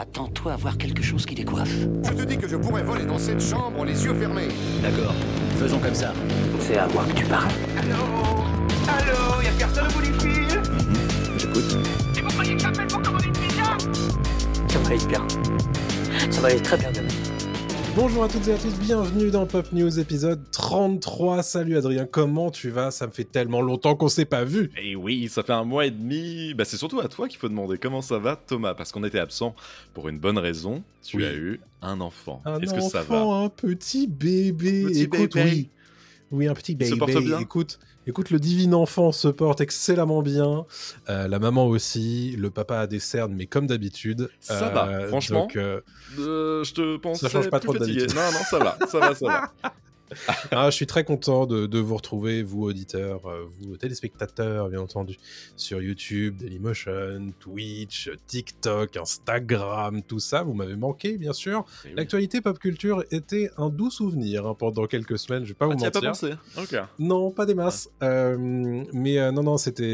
Attends-toi à voir quelque chose qui décoiffe. Je te dis que je pourrais voler dans cette chambre les yeux fermés. D'accord, faisons comme ça. C'est à moi que tu parles. Allô, y'a personne au bout du fil? J'écoute. Et vous croyez que j'appelle pour commander une pizza? Ça va aller bien. Ça va aller très bien demain. Bonjour à toutes et à tous, bienvenue dans Pop News épisode 33. Salut Adrien, comment tu vas? Ça me fait tellement longtemps qu'on s'est pas vu. Eh oui, ça fait un mois et demi. Bah, c'est surtout à toi qu'il faut demander comment ça va, Thomas, parce qu'on était absent pour une bonne raison. Tu as eu un enfant. Est-ce que ça va? Un petit bébé. Oui, un petit bébé. Se porte bien. Écoute, le divin enfant se porte excellemment bien. La maman aussi. Le papa a des cernes, mais comme d'habitude. Ça va, franchement. Donc, je te pense. Ça change pas trop d'habitude. Non, ça va. Je suis très content de vous retrouver, vous auditeurs, vous téléspectateurs, bien entendu, sur YouTube, Dailymotion, Twitch, TikTok, Instagram, tout ça. Vous m'avez manqué, bien sûr. Oui. L'actualité pop culture était un doux souvenir pendant quelques semaines. Je vais pas vous mentir. T'y as pas pensé? Okay. Non, pas des masses. Ouais. Mais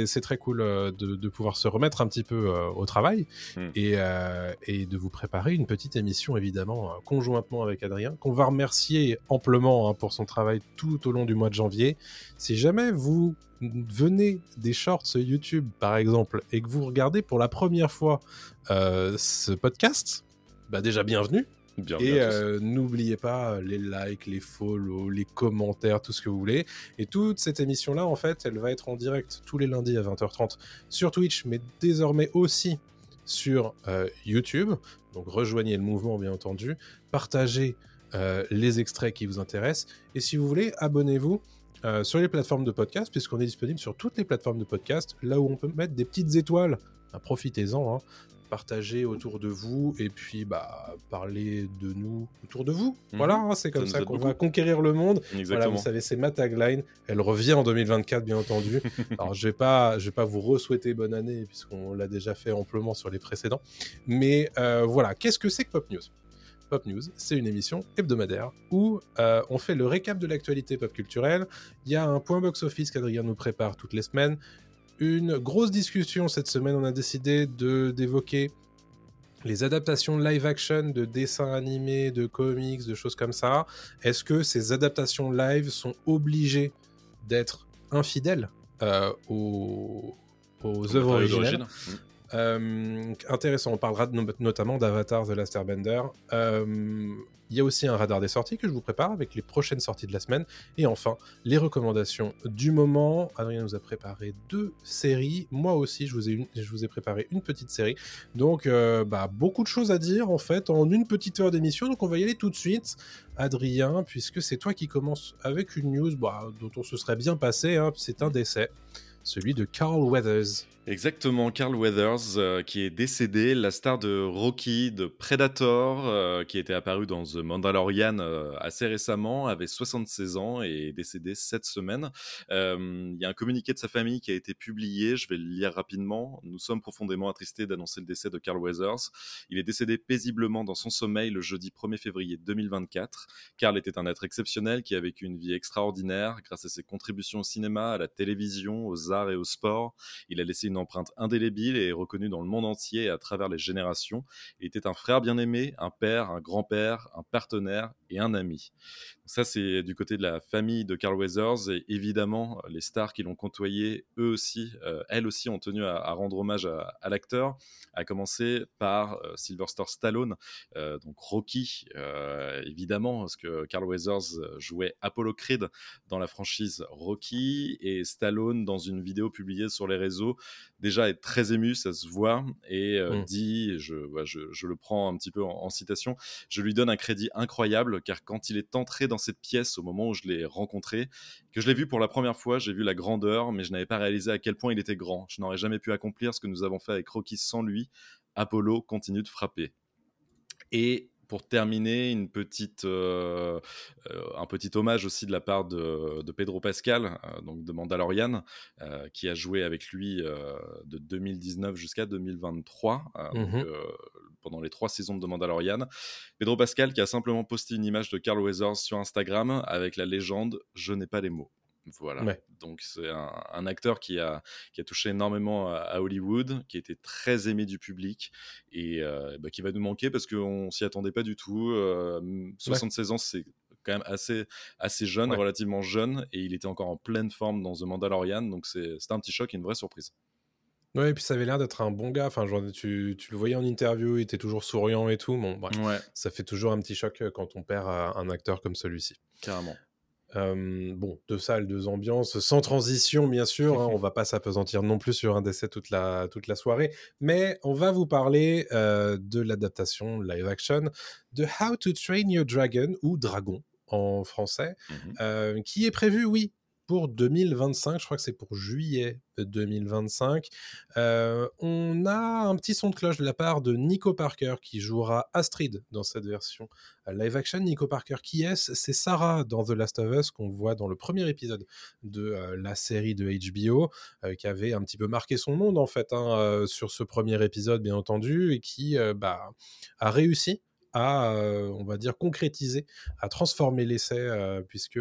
c'est très cool de pouvoir se remettre un petit peu au travail et de vous préparer une petite émission, évidemment, conjointement avec Adrien, qu'on va remercier amplement pour son travail tout au long du mois de janvier. Si jamais vous venez des shorts YouTube, par exemple, et que vous regardez pour la première fois ce podcast, bah déjà bienvenue. N'oubliez pas les likes, les follow, les commentaires, tout ce que vous voulez. Et toute cette émission-là, en fait, elle va être en direct tous les lundis à 20h30 sur Twitch, mais désormais aussi sur YouTube. Donc rejoignez le mouvement, bien entendu. Partagez les extraits qui vous intéressent. Et si vous voulez, abonnez-vous sur les plateformes de podcast, puisqu'on est disponible sur toutes les plateformes de podcast, là où on peut mettre des petites étoiles. Profitez-en, partagez autour de vous, et puis parlez de nous autour de vous. C'est comme ça qu'on va conquérir le monde. Voilà, vous savez, c'est ma tagline. Elle revient en 2024, bien entendu. Alors, je vais pas vous re-souhaiter bonne année, puisqu'on l'a déjà fait amplement sur les précédents. Mais voilà, qu'est-ce que c'est que Pop News ? Pop News, c'est une émission hebdomadaire où on fait le récap de l'actualité pop culturelle. Il y a un point box-office qu'Adrien nous prépare toutes les semaines. Une grosse discussion cette semaine, on a décidé d'évoquer les adaptations live-action de dessins animés, de comics, de choses comme ça. Est-ce que ces adaptations live sont obligées d'être infidèles aux œuvres originales? Intéressant, on parlera notamment d'Avatar The Last Airbender. Il y a aussi un radar des sorties que je vous prépare avec les prochaines sorties de la semaine. Et enfin, les recommandations du moment. Adrien nous a préparé 2 séries. Moi aussi, je vous ai préparé une petite série. Donc, beaucoup de choses à dire en fait en une petite heure d'émission. Donc, on va y aller tout de suite. Adrien, puisque c'est toi qui commences avec une news dont on se serait bien passé. C'est un décès. Celui de Carl Weathers. Exactement, Carl Weathers, qui est décédé, la star de Rocky, de Predator, qui était apparue dans The Mandalorian assez récemment, avait 76 ans et est décédé cette semaine. Il y a un communiqué de sa famille qui a été publié, je vais le lire rapidement. Nous sommes profondément attristés d'annoncer le décès de Carl Weathers. Il est décédé paisiblement dans son sommeil le jeudi 1er février 2024. Carl était un être exceptionnel qui a vécu une vie extraordinaire grâce à ses contributions au cinéma, à la télévision, aux arts et au sport. Il a laissé une empreinte indélébile et reconnue dans le monde entier et à travers les générations. Il était un frère bien-aimé, un père, un grand-père, un partenaire et un ami. Donc ça, c'est du côté de la famille de Carl Weathers, et évidemment, les stars qui l'ont côtoyé, elles aussi ont tenu à rendre hommage à l'acteur, à commencer par Sylvester Stallone, donc Rocky, évidemment, parce que Carl Weathers jouait Apollo Creed dans la franchise Rocky, et Stallone, dans une vidéo publiée sur les réseaux, déjà est très ému, ça se voit, et dit, je le prends un petit peu en citation, je lui donne un crédit incroyable, car quand il est entré dans cette pièce au moment où je l'ai rencontré, que je l'ai vu pour la première fois, j'ai vu la grandeur, mais je n'avais pas réalisé à quel point il était grand. Je n'aurais jamais pu accomplir ce que nous avons fait avec Rocky sans lui. Apollo continue de frapper. Et pour terminer, un petit hommage aussi de la part de Pedro Pascal, donc de Mandalorian, qui a joué avec lui de 2019 jusqu'à 2023, pendant les 3 saisons de Mandalorian. Pedro Pascal qui a simplement posté une image de Carl Weathers sur Instagram avec la légende « Je n'ai pas les mots ». Voilà. Ouais. Donc c'est un acteur qui a touché énormément à Hollywood, qui a été très aimé du public et qui va nous manquer parce qu'on s'y attendait pas du tout. 76 ans, c'est quand même assez jeune, relativement jeune, et il était encore en pleine forme dans The Mandalorian, donc c'était un petit choc et une vraie surprise. Ouais, et puis ça avait l'air d'être un bon gars. Enfin, genre, tu le voyais en interview, il était toujours souriant et tout. Bon, bref, ça fait toujours un petit choc quand on perd un acteur comme celui-ci. Carrément. Deux salles, deux ambiances, sans transition, bien sûr. Hein, on va pas s'apesantir non plus sur un décès toute la soirée. Mais on va vous parler de l'adaptation live action de How to Train Your Dragon, ou Dragon en français, qui est prévu, pour 2025, je crois que c'est pour juillet 2025. On a un petit son de cloche de la part de Nico Parker qui jouera Astrid dans cette version live action. Nico Parker, qui est-ce ? C'est Sarah dans The Last of Us, qu'on voit dans le premier épisode de la série de HBO, qui avait un petit peu marqué son monde en fait sur ce premier épisode, bien entendu, et qui a réussi à, on va dire, concrétiser, à transformer l'essai, puisque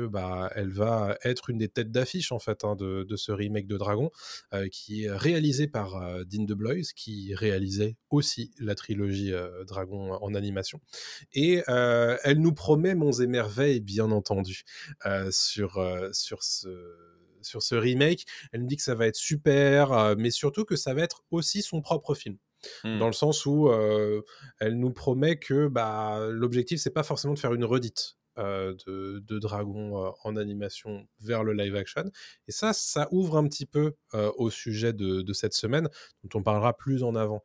elle va être une des têtes d'affiche en fait de ce remake de Dragon, qui est réalisé par Dean DeBlois, qui réalisait aussi la trilogie Dragon en animation, et elle nous promet monts et merveilles, bien entendu, sur ce remake. Elle nous dit que ça va être super, mais surtout que ça va être aussi son propre film. Dans le sens où elle nous promet que l'objectif, c'est pas forcément de faire une redite de Dragon en animation vers le live action, et ça ouvre un petit peu au sujet de cette semaine, dont on parlera plus en avant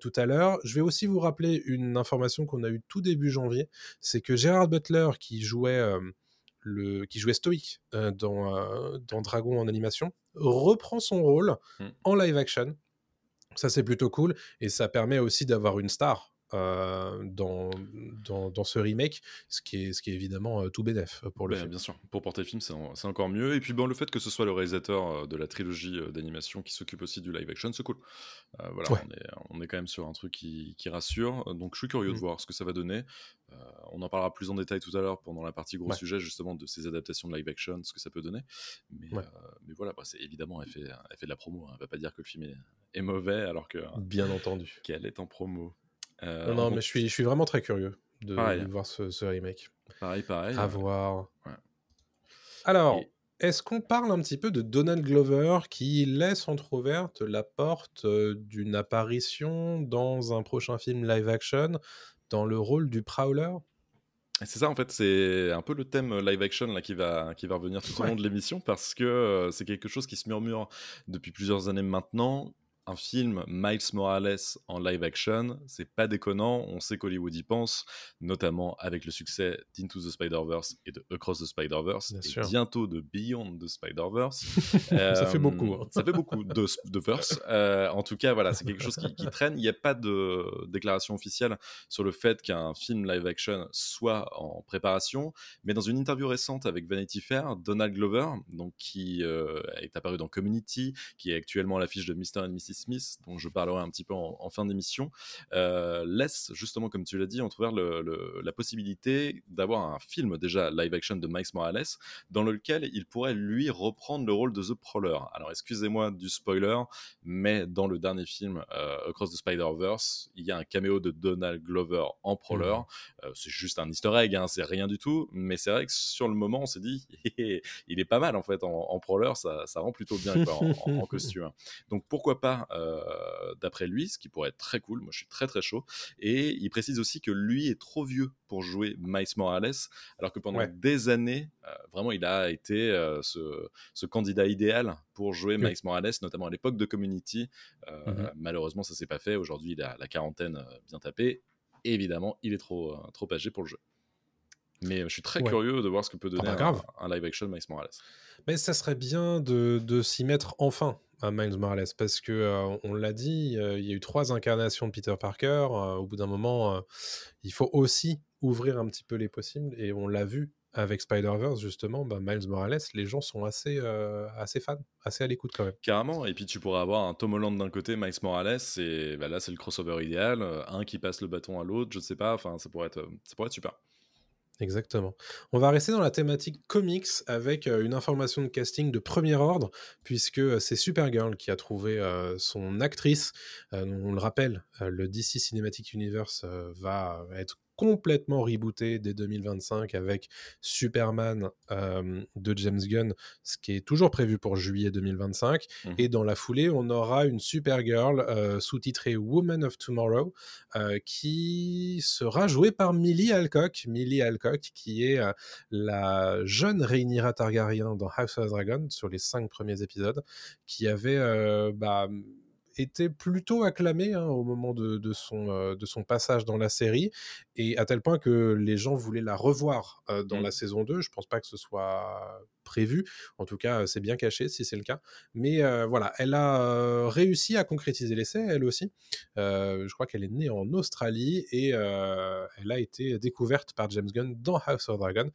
tout à l'heure. Je vais aussi vous rappeler une information qu'on a eue tout début janvier, c'est que Gerard Butler, qui jouait Stoic dans Dragon en animation, reprend son rôle en live action. Ça, c'est plutôt cool, et ça permet aussi d'avoir une star dans ce remake, ce qui est évidemment tout bénef pour le film. Bien sûr, pour porter le film, c'est encore mieux. Et puis le fait que ce soit le réalisateur de la trilogie d'animation qui s'occupe aussi du live action, c'est cool. On est quand même sur un truc qui rassure, donc je suis curieux de voir ce que ça va donner. On en parlera plus en détail tout à l'heure pendant la partie gros sujet, justement, de ces adaptations de live action, ce que ça peut donner. Mais voilà, c'est évidemment, elle fait de la promo. On ne va pas dire que le film est mauvais alors que, bien entendu, qu'elle est en promo. Non, mais je suis vraiment très curieux de voir ce remake. Pareil. À voir. Ouais. Alors, est-ce qu'on parle un petit peu de Donald Glover, qui laisse entrouverte la porte d'une apparition dans un prochain film live action dans le rôle du Prowler ? C'est ça, en fait, c'est un peu le thème live action là, qui va revenir tout au long de l'émission, parce que c'est quelque chose qui se murmure depuis plusieurs années maintenant. Un film Miles Morales en live action, c'est pas déconnant, on sait qu'Hollywood y pense, notamment avec le succès d'Into the Spider-Verse et de Across the Spider-Verse, bientôt de Beyond the Spider-Verse. Ça fait beaucoup. Hein. Ça fait beaucoup de verse. En tout cas, voilà, c'est quelque chose qui traîne. Il n'y a pas de déclaration officielle sur le fait qu'un film live action soit en préparation, mais dans une interview récente avec Vanity Fair, Donald Glover, donc, qui est apparu dans Community, qui est actuellement à l'affiche de Mr. and Mrs. Smith, dont je parlerai un petit peu en fin d'émission, laisse justement, comme tu l'as dit, entrevoir la possibilité d'avoir un film déjà live action de Miles Morales, dans lequel il pourrait lui reprendre le rôle de The Prowler. Alors excusez-moi du spoiler, mais dans le dernier film Across the Spider-Verse, il y a un caméo de Donald Glover en Prowler. C'est juste un easter egg, hein, c'est rien du tout, mais c'est vrai que sur le moment on s'est dit il est pas mal en fait en Prowler, ça rend plutôt bien quoi, en costume. Donc pourquoi pas d'après lui, ce qui pourrait être très cool. Moi je suis très très chaud, et il précise aussi que lui est trop vieux pour jouer Miles Morales, alors que pendant des années vraiment il a été ce candidat idéal pour jouer Miles Morales, notamment à l'époque de Community. Malheureusement ça s'est pas fait. Aujourd'hui il a la quarantaine bien tapée, et évidemment il est trop âgé pour le jeu. Mais je suis très curieux de voir ce que peut donner un live action Miles Morales. Mais ça serait bien de s'y mettre enfin à Miles Morales, parce que on l'a dit, il y a eu 3 incarnations de Peter Parker. Au bout d'un moment, il faut aussi ouvrir un petit peu les possibles, et on l'a vu avec Spider-Verse justement. Miles Morales, les gens sont assez fans, assez à l'écoute quand même. Carrément, et puis tu pourrais avoir un Tom Holland d'un côté, Miles Morales, et là c'est le crossover idéal, un qui passe le bâton à l'autre, je sais pas, enfin ça pourrait être super. Exactement. On va rester dans la thématique comics avec une information de casting de premier ordre, puisque c'est Supergirl qui a trouvé son actrice. On le rappelle, le DC Cinematic Universe va être complètement rebooté dès 2025 avec Superman de James Gunn, ce qui est toujours prévu pour juillet 2025. Et dans la foulée, on aura une Supergirl sous-titrée Woman of Tomorrow qui sera jouée par Millie Alcock. Millie Alcock qui est la jeune Rhaenyra Targaryen dans House of the Dragon sur les 5 premiers épisodes, qui avait... était plutôt acclamé au moment de son passage dans la série, et à tel point que les gens voulaient la revoir dans la saison 2. Je pense pas que ce soit prévu, en tout cas c'est bien caché si c'est le cas, mais voilà, elle a réussi à concrétiser l'essai elle aussi. Je crois qu'elle est née en Australie et elle a été découverte par James Gunn dans House of Dragon,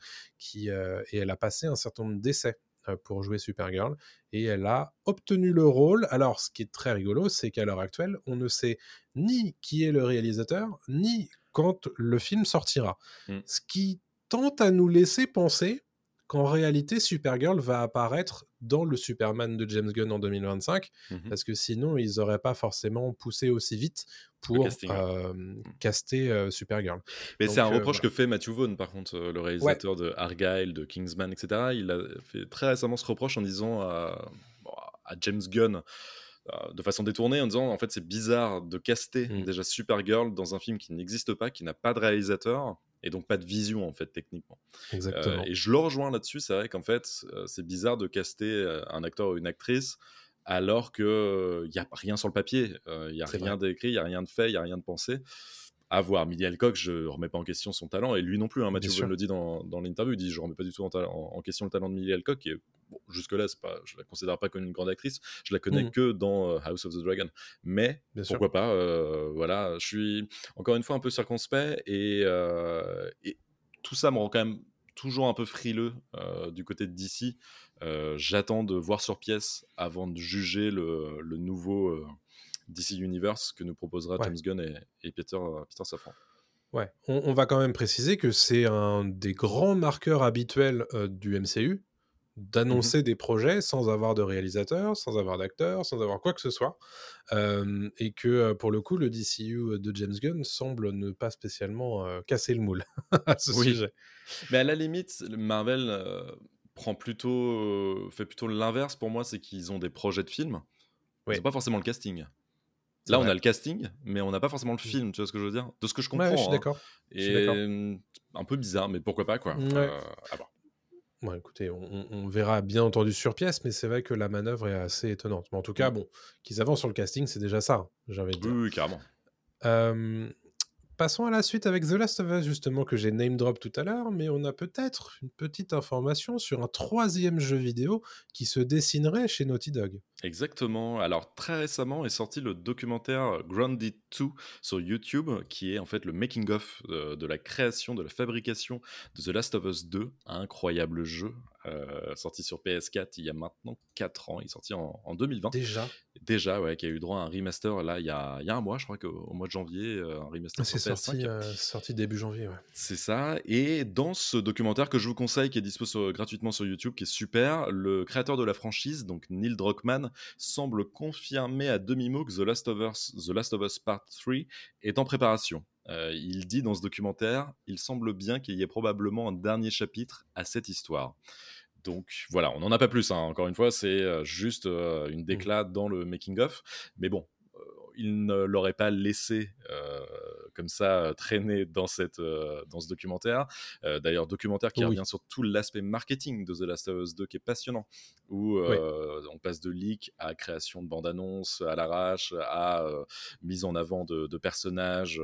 et elle a passé un certain nombre d'essais pour jouer Supergirl, et elle a obtenu le rôle. Alors, ce qui est très rigolo, c'est qu'à l'heure actuelle, on ne sait ni qui est le réalisateur, ni quand le film sortira. Ce qui tente à nous laisser penser qu'en réalité, Supergirl va apparaître dans le Superman de James Gunn en 2025, parce que sinon, ils n'auraient pas forcément poussé aussi vite pour caster Supergirl. Mais donc, c'est un reproche que fait Matthew Vaughn, par contre, le réalisateur de Argylle, de Kingsman, etc. Il a fait très récemment ce reproche en disant à James Gunn, de façon détournée, en disant en fait c'est bizarre de caster déjà Supergirl dans un film qui n'existe pas, qui n'a pas de réalisateur, et donc pas de vision, en fait, techniquement. Exactement. Et je le rejoins là-dessus, c'est vrai qu'en fait, c'est bizarre de caster un acteur ou une actrice alors qu'il n'y a rien sur le papier, il n'y a rien d'écrit, il n'y a rien de fait, il n'y a rien de pensé. À voir. Millie Alcock, je ne remets pas en question son talent, et lui non plus, Mathieu Vaughn le dit dans l'interview, il dit je ne remets pas du tout en question le talent de Millie Alcock, qui est, jusque-là, je ne la considère pas comme une grande actrice, je la connais que dans House of the Dragon, mais bien pourquoi sûr. Pas, voilà, je suis encore une fois un peu circonspect, et tout ça me rend quand même toujours un peu frileux du côté de DC. J'attends de voir sur pièce avant de juger le nouveau DC Universe que nous proposera James Gunn et Peter Safran. Ouais, on va quand même préciser que c'est un des grands marqueurs habituels du MCU, d'annoncer des projets sans avoir de réalisateur, sans avoir d'acteur, sans avoir quoi que ce soit, et que pour le coup le DCU de James Gunn semble ne pas spécialement casser le moule à ce sujet. Mais à la limite, Marvel fait plutôt l'inverse pour moi, c'est qu'ils ont des projets de films, c'est pas forcément le casting. Là, on a le casting, mais on n'a pas forcément le film, tu vois ce que je veux dire ? De ce que je comprends. Ouais, je suis d'accord. Et un peu bizarre, mais pourquoi pas, quoi. À voir. Bon, écoutez, on verra bien entendu sur pièce, mais c'est vrai que la manœuvre est assez étonnante. Mais en tout cas, bon, qu'ils avancent sur le casting, c'est déjà ça, j'ai envie de dire. Oui, carrément. Passons à la suite avec The Last of Us, justement, que j'ai name drop tout à l'heure, mais on a peut-être une petite information sur un 3e jeu vidéo qui se dessinerait chez Naughty Dog. Exactement. Alors, très récemment est sorti le documentaire Grounded 2 sur YouTube, qui est en fait le making-of de la création, de la fabrication de The Last of Us 2, un incroyable jeu. Sorti sur PS4 il y a maintenant 4 ans, il est sorti en 2020 déjà, ouais, qui a eu droit à un remaster là il y a un mois, je crois qu'au mois de janvier, un remaster sur PS5. Sorti début janvier, ouais. C'est ça. Et dans ce documentaire que je vous conseille, qui est dispo gratuitement sur YouTube, qui est super, le créateur de la franchise, donc Neil Druckmann, semble confirmer à demi-mot que The Last of Us Part 3 est en préparation. Il dit dans ce documentaire, il semble bien qu'il y ait probablement un dernier chapitre à cette histoire. Donc voilà, on n'en a pas plus, encore une fois, c'est juste une décla dans le making-of. Mais bon, il ne l'aurait pas laissé comme ça traîner dans ce documentaire. D'ailleurs, documentaire qui revient sur tout l'aspect marketing de The Last of Us 2, qui est passionnant, où on passe de leak à création de bande-annonce à l'arrache, à mise en avant de personnages,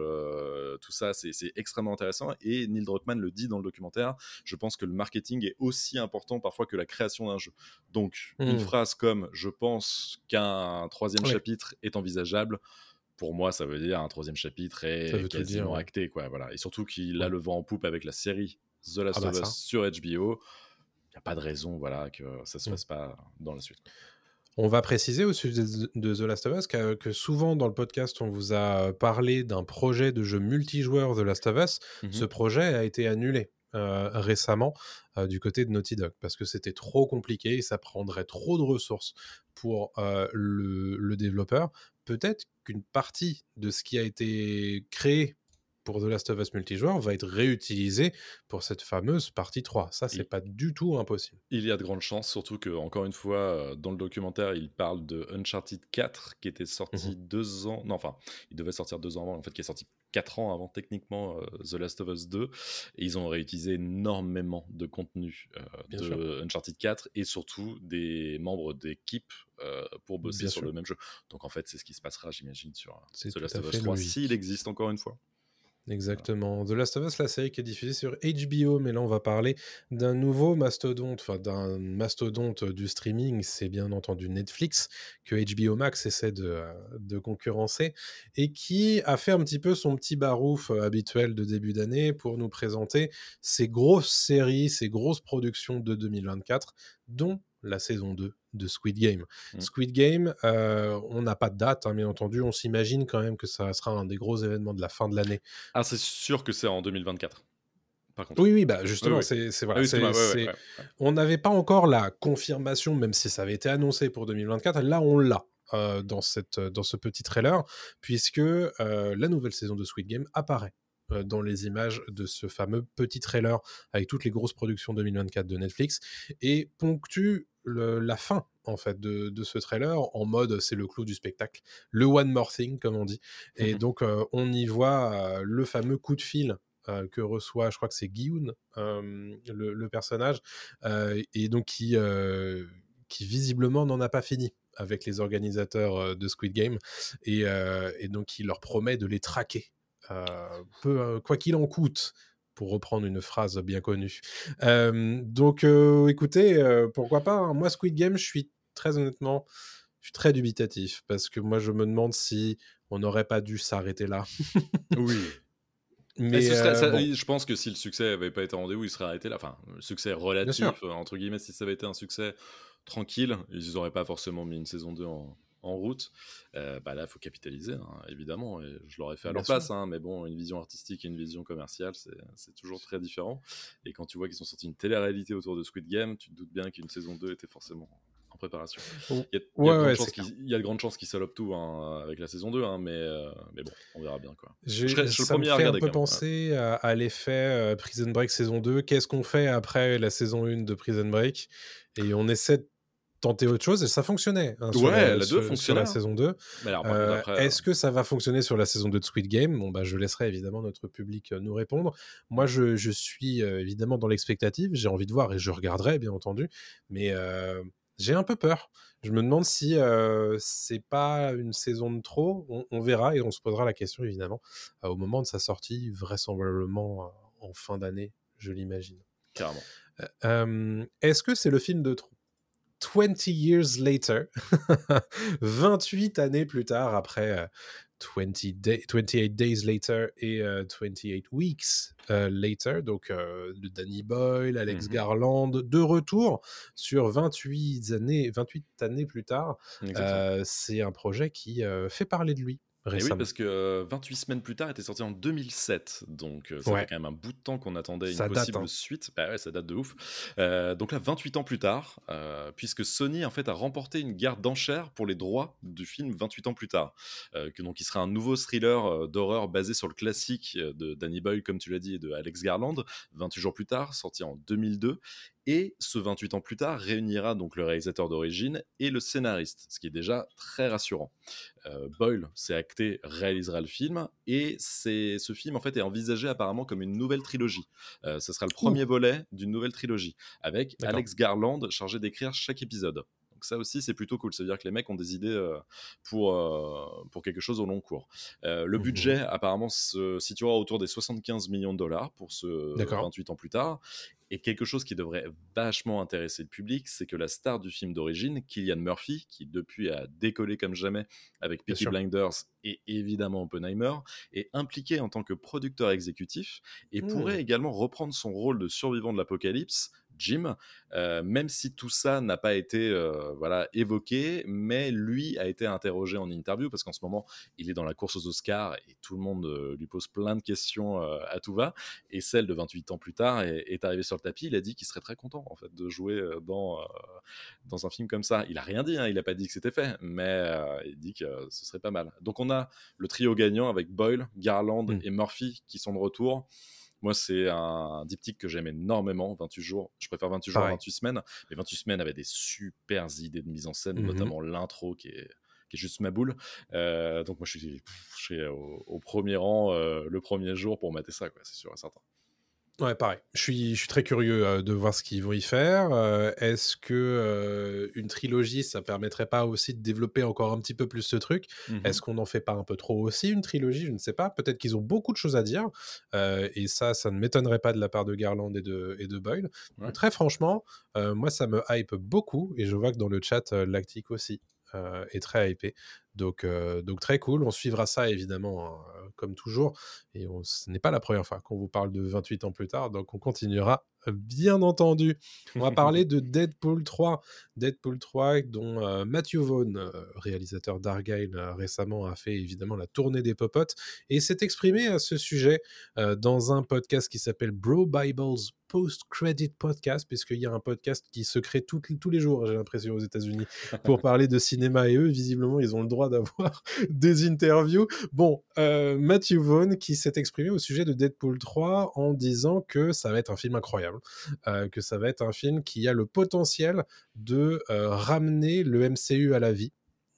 tout ça, c'est extrêmement intéressant. Et Neil Druckmann le dit dans le documentaire, je pense que le marketing est aussi important parfois que la création d'un jeu. Donc, une phrase comme « je pense qu'un 3e chapitre est envisageable », pour moi, ça veut dire un 3e chapitre est quasiment acté, quoi. Voilà. Et surtout qu'il a le vent en poupe avec la série The Last of Us sur HBO. Il n'y a pas de raison, voilà, que ça ne se fasse pas dans la suite. On va préciser au sujet de The Last of Us que souvent dans le podcast, on vous a parlé d'un projet de jeu multijoueur The Last of Us. Ce projet a été annulé. récemment du côté de Naughty Dog, parce que c'était trop compliqué et ça prendrait trop de ressources pour le développeur. Peut-être qu'une partie de ce qui a été créé pour The Last of Us multijoueur va être réutilisé pour cette fameuse partie 3. Ça, c'est pas du tout impossible. Il y a de grandes chances, surtout que, encore une fois, dans le documentaire, il parle de Uncharted 4 qui était sorti 2 ans... Non, enfin, il devait sortir 2 ans avant, en fait, qui est sorti 4 ans avant, techniquement, The Last of Us 2. Et ils ont réutilisé énormément de contenu de sûr. Uncharted 4 et surtout des membres d'équipe pour bosser bien sur sûr. Le même jeu. Donc, en fait, c'est ce qui se passera, j'imagine, sur The Last of Us 3, s'il existe encore une fois. Exactement. The Last of Us, la série qui est diffusée sur HBO, mais là on va parler d'un nouveau mastodonte, enfin d'un mastodonte du streaming, c'est bien entendu Netflix, que HBO Max essaie de concurrencer, et qui a fait un petit peu son petit barouf habituel de début d'année pour nous présenter ses grosses séries, ses grosses productions de 2024, dont la saison 2 de Squid Game. Squid Game, on n'a pas de date, hein, bien entendu, on s'imagine quand même que ça sera un des gros événements de la fin de l'année. Ah, c'est sûr que c'est en 2024, par contre. Oui, bah justement, oui. C'est voilà. Ah, oui, c'est... On n'avait pas encore la confirmation, même si ça avait été annoncé pour 2024, là on l'a. Dans ce petit trailer, puisque la nouvelle saison de Squid Game apparaît dans les images de ce fameux petit trailer avec toutes les grosses productions 2024 de Netflix, et ponctue la fin en fait de ce trailer en mode c'est le clou du spectacle, le one more thing comme on dit, et donc on y voit le fameux coup de fil que reçoit, je crois que c'est Guillaume le personnage, et donc qui visiblement n'en a pas fini avec les organisateurs de Squid Game, et donc il leur promet de les traquer quoi qu'il en coûte, pour reprendre une phrase bien connue. Donc, écoutez, pourquoi pas, hein. Moi, Squid Game, je suis très dubitatif, parce que moi, je me demande si on n'aurait pas dû s'arrêter là. Oui. Mais je pense que si le succès n'avait pas été au rendez-vous, il serait arrêté là. Enfin, le succès relatif, entre guillemets, si ça avait été un succès tranquille, ils n'auraient pas forcément mis une saison 2 en route, là il faut capitaliser, hein, évidemment, et je l'aurais fait à leur place, hein, mais bon, une vision artistique et une vision commerciale, c'est toujours très différent, et quand tu vois qu'ils ont sorti une télé-réalité autour de Squid Game, tu te doutes bien qu'une saison 2 était forcément en préparation. Il y a de grandes chances qu'ils salopent tout, hein, avec la saison 2, hein, mais bon, on verra bien, quoi. Ça me fait un peu penser à l'effet Prison Break saison 2, qu'est-ce qu'on fait après la saison 1 de Prison Break, et on essaie de tenter autre chose, et ça fonctionnait, hein, sur la saison 2. Alors, après, est-ce que ça va fonctionner sur la saison 2 de Squid Game ? Bon, je laisserai évidemment notre public nous répondre. Moi, je suis évidemment dans l'expectative, j'ai envie de voir et je regarderai, bien entendu, mais j'ai un peu peur. Je me demande si c'est pas une saison de trop, on verra et on se posera la question, évidemment, au moment de sa sortie, vraisemblablement en fin d'année, je l'imagine. Carrément. Est-ce que c'est le film de trop ? 28 years later, 28 années plus tard, après 28 days later et 28 weeks later, donc le Danny Boyle, Alex Garland, de retour sur 28 années plus tard. C'est un projet qui fait parler de lui. Et oui, parce que 28 semaines plus tard était sorti en 2007, donc ça fait quand même un bout de temps qu'on attendait une possible suite. Bah ouais, ça date de ouf. Donc là, 28 ans plus tard, puisque Sony en fait a remporté une guerre d'enchères pour les droits du film 28 ans plus tard, donc il sera un nouveau thriller d'horreur basé sur le classique de Danny Boyle, comme tu l'as dit, et de Alex Garland, 28 jours plus tard, sorti en 2002. Et ce 28 ans plus tard réunira donc le réalisateur d'origine et le scénariste, ce qui est déjà très rassurant. Boyle s'est acté, réalisera le film, et ce film en fait est envisagé apparemment comme une nouvelle trilogie. Ce sera le premier volet d'une nouvelle trilogie, avec Alex Garland chargé d'écrire chaque épisode. Donc ça aussi, c'est plutôt cool. Ça veut dire que les mecs ont des idées pour quelque chose au long cours. Le budget, apparemment, se situera autour des 75 millions de dollars pour ce 28 ans plus tard. Et quelque chose qui devrait vachement intéresser le public, c'est que la star du film d'origine, Cillian Murphy, qui depuis a décollé comme jamais avec Peaky Blinders et évidemment Oppenheimer, est impliqué en tant que producteur exécutif et pourrait également reprendre son rôle de survivant de l'apocalypse Jim, même si tout ça n'a pas été évoqué, mais lui a été interrogé en interview, parce qu'en ce moment il est dans la course aux Oscars et tout le monde lui pose plein de questions à tout va, et celle de 28 ans plus tard est arrivée sur le tapis. Il a dit qu'il serait très content en fait de jouer dans un film comme ça. Il a rien dit, hein, il a pas dit que c'était fait, mais il dit que ce serait pas mal. Donc on a le trio gagnant avec Boyle, Garland et Murphy qui sont de retour. Moi, c'est un diptyque que j'aime énormément, 28 jours. Je préfère 28 jours à 28 semaines. Mais 28 semaines avait des super idées de mise en scène, notamment l'intro qui est juste ma boule. Donc moi, je suis au premier rang le premier jour pour mater ça, quoi, c'est sûr et certain. Ouais, pareil. Je suis très curieux de voir ce qu'ils vont y faire. Est-ce que une trilogie, ça permettrait pas aussi de développer encore un petit peu plus ce truc ? Est-ce qu'on en fait pas un peu trop aussi une trilogie ? Je ne sais pas. Peut-être qu'ils ont beaucoup de choses à dire. Et ça ne m'étonnerait pas de la part de Garland et de Boyle. Ouais. Donc, très franchement, moi, ça me hype beaucoup. Et je vois que dans le chat, Lactique aussi est très hypé. Donc très cool, on suivra ça évidemment comme toujours, et ce n'est pas la première fois qu'on vous parle de 28 ans plus tard, donc on continuera bien entendu. On va parler de Deadpool 3 dont Matthew Vaughn, réalisateur d'Argylle récemment, a fait évidemment la tournée des popotes et s'est exprimé à ce sujet dans un podcast qui s'appelle Bro Bibles Post-Credit Podcast, puisqu'il y a un podcast qui se crée tous les jours, j'ai l'impression, aux États-Unis pour parler de cinéma, et eux visiblement ils ont le droit d'avoir des interviews. Bon, Matthew Vaughn qui s'est exprimé au sujet de Deadpool 3 en disant que ça va être un film incroyable, que ça va être un film qui a le potentiel de ramener le MCU à la vie.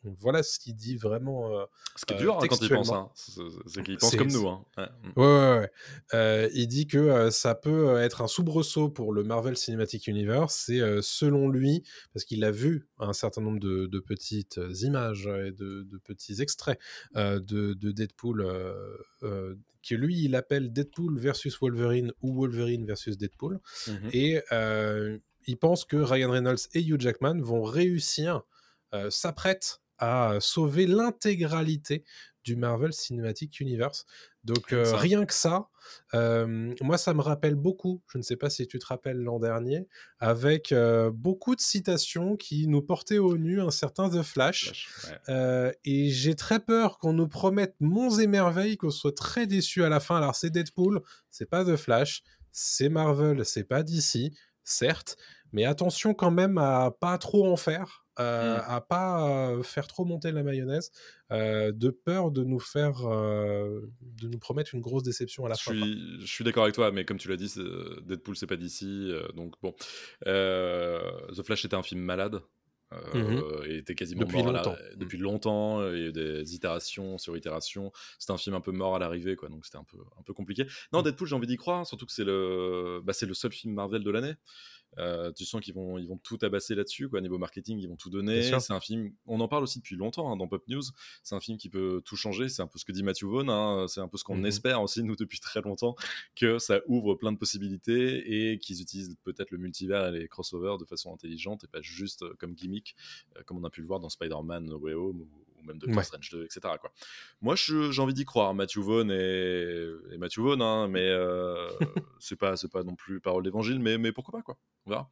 Donc voilà ce qu'il dit vraiment. Ce qui est dur quand il pense, hein. C'est qu'il pense comme nous. Hein. Ouais. Il dit que ça peut être un soubresaut pour le Marvel Cinematic Universe. Et selon lui, parce qu'il a vu un certain nombre de petites images et de petits extraits de Deadpool, que lui, il appelle Deadpool versus Wolverine ou Wolverine versus Deadpool. Et il pense que Ryan Reynolds et Hugh Jackman vont réussir, s'apprêtent à sauver l'intégralité du Marvel Cinematic Universe. Donc rien que ça, moi ça me rappelle beaucoup, je ne sais pas si tu te rappelles l'an dernier, avec beaucoup de citations qui nous portaient au nu un certain The Flash. Et j'ai très peur qu'on nous promette monts et merveilles, qu'on soit très déçus à la fin. Alors c'est Deadpool, c'est pas The Flash, c'est Marvel, c'est pas DC, certes, mais attention quand même à pas trop en faire. À pas faire trop monter la mayonnaise, de peur de nous faire de nous promettre une grosse déception à la fin. Je suis d'accord avec toi, mais comme tu l'as dit, Deadpool c'est pas d'ici, donc bon. The Flash était un film malade. Il était quasiment mort depuis longtemps, il y a eu des itérations sur itérations, c'était un film un peu mort à l'arrivée quoi, donc c'était un peu compliqué. Non, Deadpool j'ai envie d'y croire, surtout que c'est le seul film Marvel de l'année. Tu sens qu'ils vont tout abasser là-dessus quoi, niveau marketing ils vont tout donner. C'est un film, on en parle aussi depuis longtemps hein, dans Pop News, c'est un film qui peut tout changer, c'est un peu ce que dit Matthew Vaughn hein, c'est un peu ce qu'on espère aussi nous depuis très longtemps, que ça ouvre plein de possibilités et qu'ils utilisent peut-être le multivers et les crossovers de façon intelligente et pas juste comme gimmick, comme on a pu le voir dans Spider-Man No Way Home ou même Doctor Strange 2, etc. quoi. Moi, j'ai envie d'y croire, Matthew Vaughn et Matthew Vaughn, hein, mais c'est pas non plus parole d'évangile, mais pourquoi pas, quoi. On verra.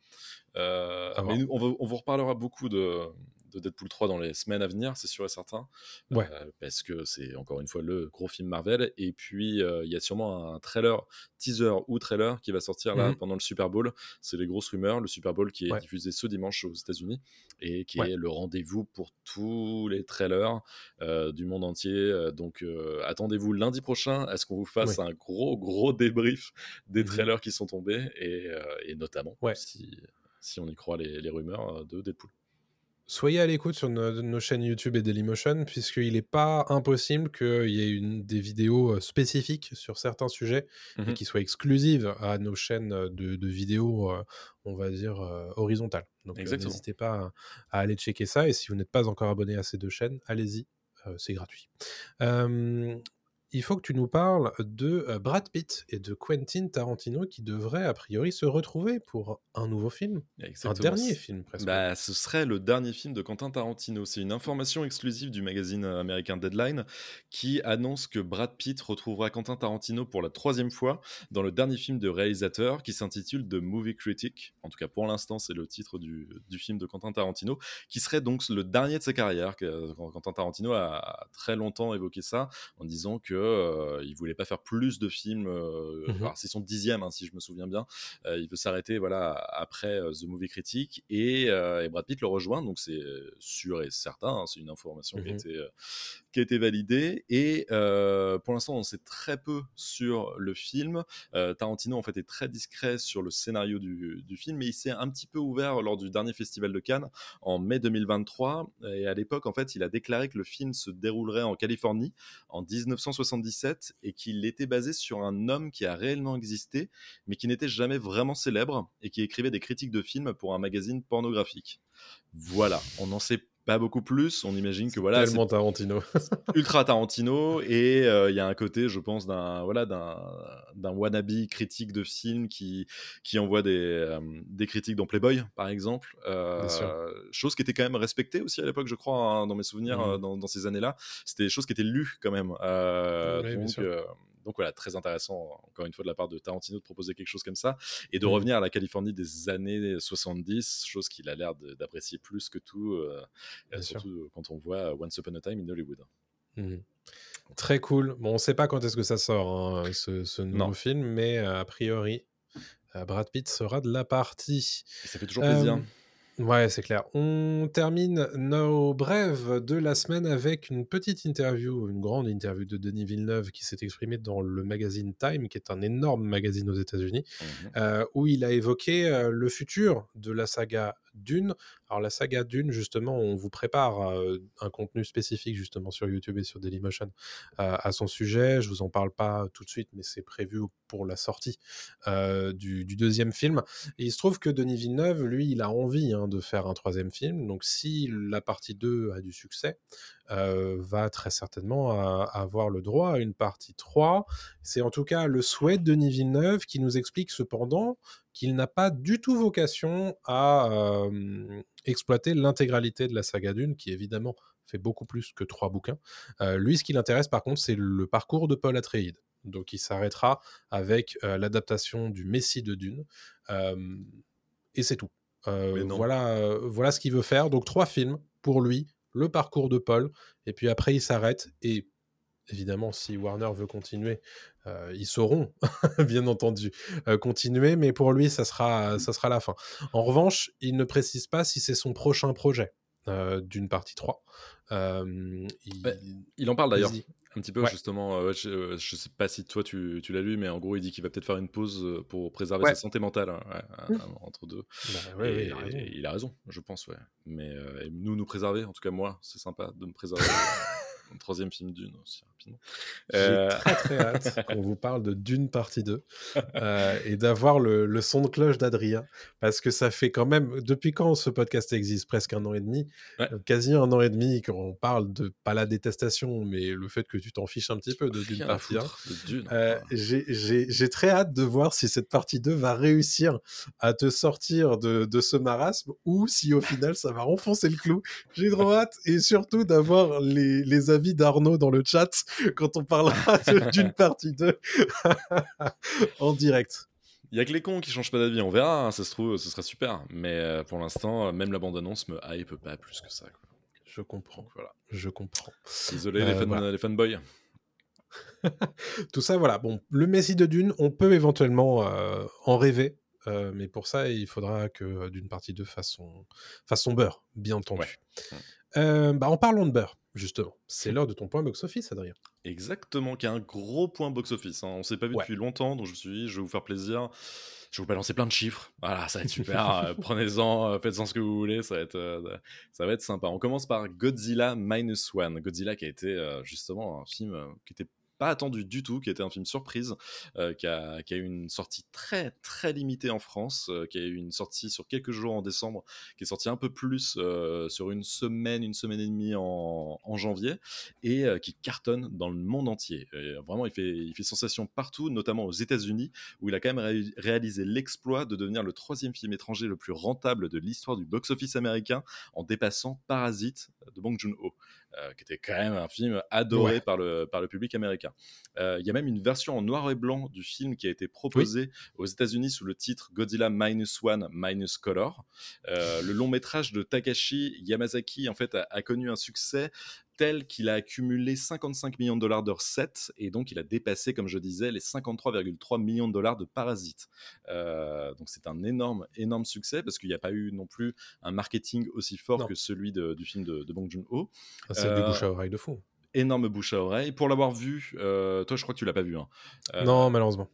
Mais on vous reparlera beaucoup de Deadpool 3 dans les semaines à venir, c'est sûr et certain, parce que c'est encore une fois le gros film Marvel, et puis il y a sûrement un teaser ou trailer qui va sortir là pendant le Super Bowl, c'est les grosses rumeurs, le Super Bowl qui est diffusé ce dimanche aux États-Unis et qui est le rendez-vous pour tous les trailers du monde entier, donc attendez-vous lundi prochain à ce qu'on vous fasse un gros débrief des trailers qui sont tombés, et notamment si on y croit les rumeurs de Deadpool. Soyez à l'écoute sur nos chaînes YouTube et Dailymotion, puisqu'il n'est pas impossible qu'il y ait des vidéos spécifiques sur certains sujets et qui soient exclusives à nos chaînes de vidéos, on va dire, horizontales. Donc n'hésitez pas à aller checker ça, et si vous n'êtes pas encore abonné à ces deux chaînes, allez-y, c'est gratuit. il faut que tu nous parles de Brad Pitt et de Quentin Tarantino qui devraient a priori se retrouver pour un nouveau film. Exactement. Un dernier film presque. Bah, ce serait le dernier film de Quentin Tarantino. C'est une information exclusive du magazine américain Deadline qui annonce que Brad Pitt retrouvera Quentin Tarantino pour la 3e fois dans le dernier film de réalisateur qui s'intitule The Movie Critic. En tout cas pour l'instant c'est le titre du film de Quentin Tarantino qui serait donc le dernier de sa carrière. Quentin Tarantino a très longtemps évoqué ça en disant que il voulait pas faire plus de films. Alors c'est son 10e, si je me souviens bien. Il veut s'arrêter voilà après The Movie Critic et Brad Pitt le rejoint. Donc c'est sûr et certain. C'est une information qui a été validée. Et pour l'instant, on sait très peu sur le film. Tarantino en fait est très discret sur le scénario du film, mais il s'est un petit peu ouvert lors du dernier festival de Cannes en mai 2023. Et à l'époque, en fait, il a déclaré que le film se déroulerait en Californie en 1977 et qu'il était basé sur un homme qui a réellement existé mais qui n'était jamais vraiment célèbre et qui écrivait des critiques de films pour un magazine pornographique. Voilà, on n'en sait pas beaucoup plus, on imagine que voilà, tellement c'est Tarantino. Ultra Tarantino et il y a un côté je pense d'un wannabe critique de film qui envoie des critiques dans Playboy par exemple, chose qui était quand même respectée aussi à l'époque je crois hein, dans mes souvenirs dans ces années-là, c'était des choses qui étaient lues quand même donc voilà, très intéressant encore une fois de la part de Tarantino de proposer quelque chose comme ça et de revenir à la Californie des années 70, chose qu'il a l'air d'apprécier plus que tout, surtout quand on voit Once Upon a Time in Hollywood. Très cool. Bon, on ne sait pas quand est-ce que ça sort hein, ce nouveau film, mais a priori Brad Pitt sera de la partie. Et ça fait toujours plaisir. Ouais, c'est clair. On termine nos brèves de la semaine avec une petite interview, une grande interview de Denis Villeneuve qui s'est exprimé dans le magazine Time, qui est un énorme magazine aux États-Unis, où il a évoqué le futur de la saga Dune. Alors la saga Dune, justement, on vous prépare un contenu spécifique justement sur YouTube et sur Dailymotion à son sujet. Je vous en parle pas tout de suite, mais c'est prévu pour la sortie du 2e film. Et il se trouve que Denis Villeneuve, lui, il a envie de faire un 3e film. Donc si la partie 2 a du succès, va très certainement avoir le droit à une partie 3. C'est en tout cas le souhait de Denis Villeneuve qui nous explique cependant qu'il n'a pas du tout vocation à exploiter l'intégralité de la saga Dune, qui évidemment fait beaucoup plus que 3 bouquins. Lui, ce qui l'intéresse par contre, c'est le parcours de Paul Atréides. Donc il s'arrêtera avec l'adaptation du Messie de Dune, et c'est tout. Voilà ce qu'il veut faire. Donc 3 films pour lui, le parcours de Paul, et puis après il s'arrête. Et évidemment, si Warner veut continuer, ils sauront bien entendu continuer, mais pour lui ça sera la fin. En revanche, il ne précise pas si c'est son prochain projet d'une partie 3. Il en parle d'ailleurs un petit peu justement. Je sais pas si toi tu l'as lu, mais en gros il dit qu'il va peut-être faire une pause pour préserver sa santé mentale entre deux. Il a raison, je pense. Mais nous préserver, en tout cas moi, c'est sympa de me préserver. 3e film Dune aussi rapidement. J'ai très hâte qu'on vous parle de Dune partie 2 et d'avoir le son de cloche d'Adrien, parce que ça fait quand même, depuis quand ce podcast existe, presque un an et demi, quasi un an et demi, quand on parle de, pas la détestation, mais le fait que tu t'en fiches un petit peu de Dune partie 1. J'ai très hâte de voir si cette partie 2 va réussir à te sortir de ce marasme, ou si au final ça va renfoncer le clou. J'ai trop hâte, et surtout d'avoir les avis d'Arnaud dans le chat quand on parlera d'une partie 2 en direct. Il n'y a que les cons qui changent pas d'avis, on verra, ça se trouve, ce sera super. Mais pour l'instant, même la bande-annonce me hype pas plus que ça. Je comprends. Désolé les fanboys. Tout ça, voilà. Bon, le Messie de Dune, on peut éventuellement en rêver. Mais pour ça, il faudra que d'une partie 2 fasse son beurre, bien entendu. En parlant de beurre, justement, c'est l'heure de ton point box-office, Adrien. Exactement, qui a un gros point box-office. On ne s'est pas vu depuis longtemps, donc je me suis dit, je vais vous faire plaisir. Je vais vous balancer plein de chiffres. Voilà, ça va être super. Prenez-en, faites-en ce que vous voulez. Ça va être sympa. On commence par Godzilla Minus One. Godzilla qui a été justement un film qui était pas attendu du tout, qui était un film surprise, qui a eu une sortie très très limitée en France, qui a eu une sortie sur quelques jours en décembre, qui est sortie un peu plus sur une semaine et demie en janvier, et qui cartonne dans le monde entier. Et vraiment, il fait sensation partout, notamment aux États-Unis, où il a quand même réalisé l'exploit de devenir le 3e film étranger le plus rentable de l'histoire du box-office américain, en dépassant Parasite de Bong Joon-ho, qui était quand même un film adoré par le public américain. Il y a même une version en noir et blanc du film qui a été proposée aux États-Unis sous le titre Godzilla -1 -Color. Le long métrage de Takashi Yamazaki en fait a connu un succès tel qu'il a accumulé $55 millions de recettes, et donc il a dépassé, comme je disais, les $53.3 millions de Parasite. Donc c'est un énorme succès, parce qu'il n'y a pas eu non plus un marketing aussi fort que celui du film de Bong Joon-ho. C'est des bouches à oreille de fou. Énorme bouche à oreille. Pour l'avoir vu, toi je crois que tu ne l'as pas vu. Hein. Non, malheureusement.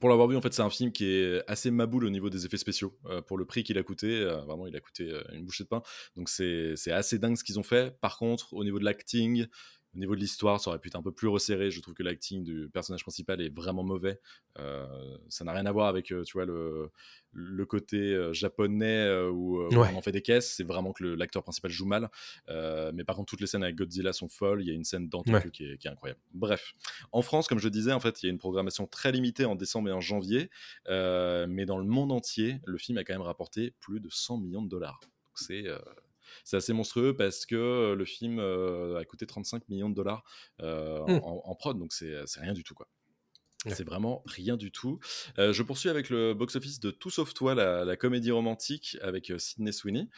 Pour l'avoir vu, en fait, c'est un film qui est assez maboule au niveau des effets spéciaux. Pour le prix qu'il a coûté, vraiment, il a coûté une bouchée de pain. Donc, c'est assez dingue ce qu'ils ont fait. Par contre, au niveau de l'acting, au niveau de l'histoire, ça aurait pu être un peu plus resserré. Je trouve que l'acting du personnage principal est vraiment mauvais. Ça n'a rien à voir avec, tu vois, le côté japonais où on en fait des caisses. C'est vraiment que l'acteur principal joue mal. Mais par contre, toutes les scènes avec Godzilla sont folles. Il y a une scène d'entente qui est incroyable. Bref, en France, comme je disais, en fait, il y a une programmation très limitée en décembre et en janvier. Mais dans le monde entier, le film a quand même rapporté plus de $100 millions. Donc, c'est assez monstrueux, parce que le film a coûté $35 millions en prod, donc c'est rien du tout, quoi. C'est vraiment rien du tout. Je poursuis avec le box-office de Tout Sauf Toi, la comédie romantique avec Sydney Sweeney,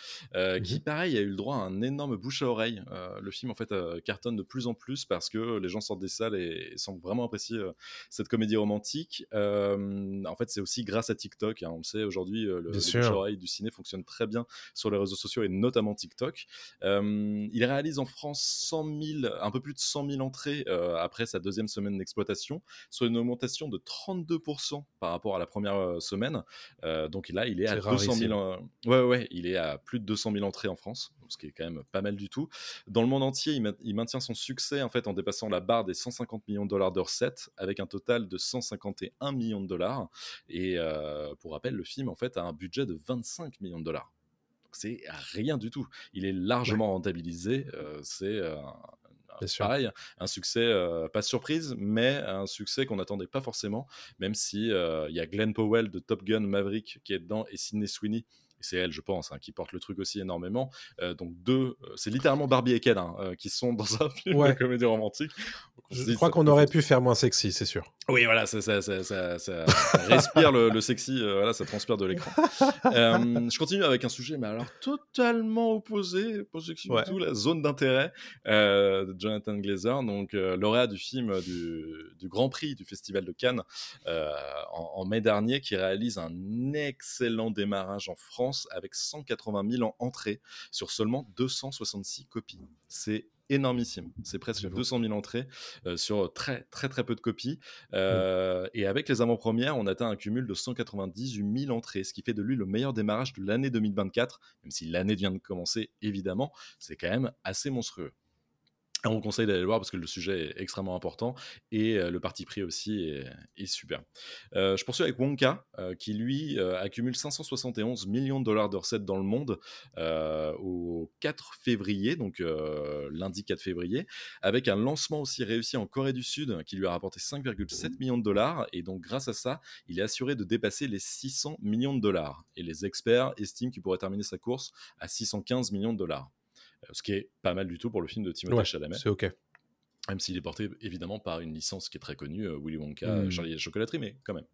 qui, pareil, a eu le droit à un énorme bouche à oreille. Le film, en fait, cartonne de plus en plus, parce que les gens sortent des salles et semblent vraiment apprécier cette comédie romantique. En fait, c'est aussi grâce à TikTok. Hein, on le sait, aujourd'hui, le bouche à oreille du ciné fonctionne très bien sur les réseaux sociaux, et notamment TikTok. Il réalise en France un peu plus de 100 000 entrées après sa 2e semaine d'exploitation, soit une augmentation de 32% par rapport à la première semaine. Donc là, il est à 200 000. Il est à plus de 200 000 entrées en France, ce qui est quand même pas mal du tout. Dans le monde entier, il maintient son succès en fait en dépassant la barre des $150 millions de recettes, avec un total de $151 millions. Et pour rappel, le film en fait a un budget de $25 millions. Donc, c'est rien du tout. Il est largement rentabilisé. Pareil, un succès pas surprise, mais un succès qu'on n'attendait pas forcément, même si y a Glenn Powell de Top Gun Maverick qui est dedans, et Sydney Sweeney, et c'est elle je pense qui porte le truc aussi énormément, donc c'est littéralement Barbie et Ken qui sont dans un film de comédie romantique. Je crois qu'on aurait pu faire moins sexy, c'est sûr. Oui, voilà, ça respire le sexy, voilà, ça transpire de l'écran. Je continue avec un sujet, mais alors totalement opposé, pas sexy du tout, la zone d'intérêt de Jonathan Glazer, donc lauréat du film du Grand Prix du Festival de Cannes en mai dernier, qui réalise un excellent démarrage en France avec 180 000 entrées sur seulement 266 copies. C'est énormissime, c'est presque 200 000 entrées sur très très très peu de copies, et avec les avant-premières on atteint un cumul de 198 000 entrées, ce qui fait de lui le meilleur démarrage de l'année 2024, même si l'année vient de commencer évidemment, c'est quand même assez monstrueux. On vous conseille d'aller le voir parce que le sujet est extrêmement important, et le parti pris aussi est super. Je poursuis avec Wonka, qui lui accumule $571 millions de recettes dans le monde au 4 février, donc lundi 4 février, avec un lancement aussi réussi en Corée du Sud qui lui a rapporté $5.7 millions, et donc grâce à ça, il est assuré de dépasser les $600 millions, et les experts estiment qu'il pourrait terminer sa course à $615 millions. Ce qui est pas mal du tout pour le film de Timothée Chalamet. C'est ok. Même s'il est porté évidemment par une licence qui est très connue, Willy Wonka, Charlie et la chocolaterie, mais quand même.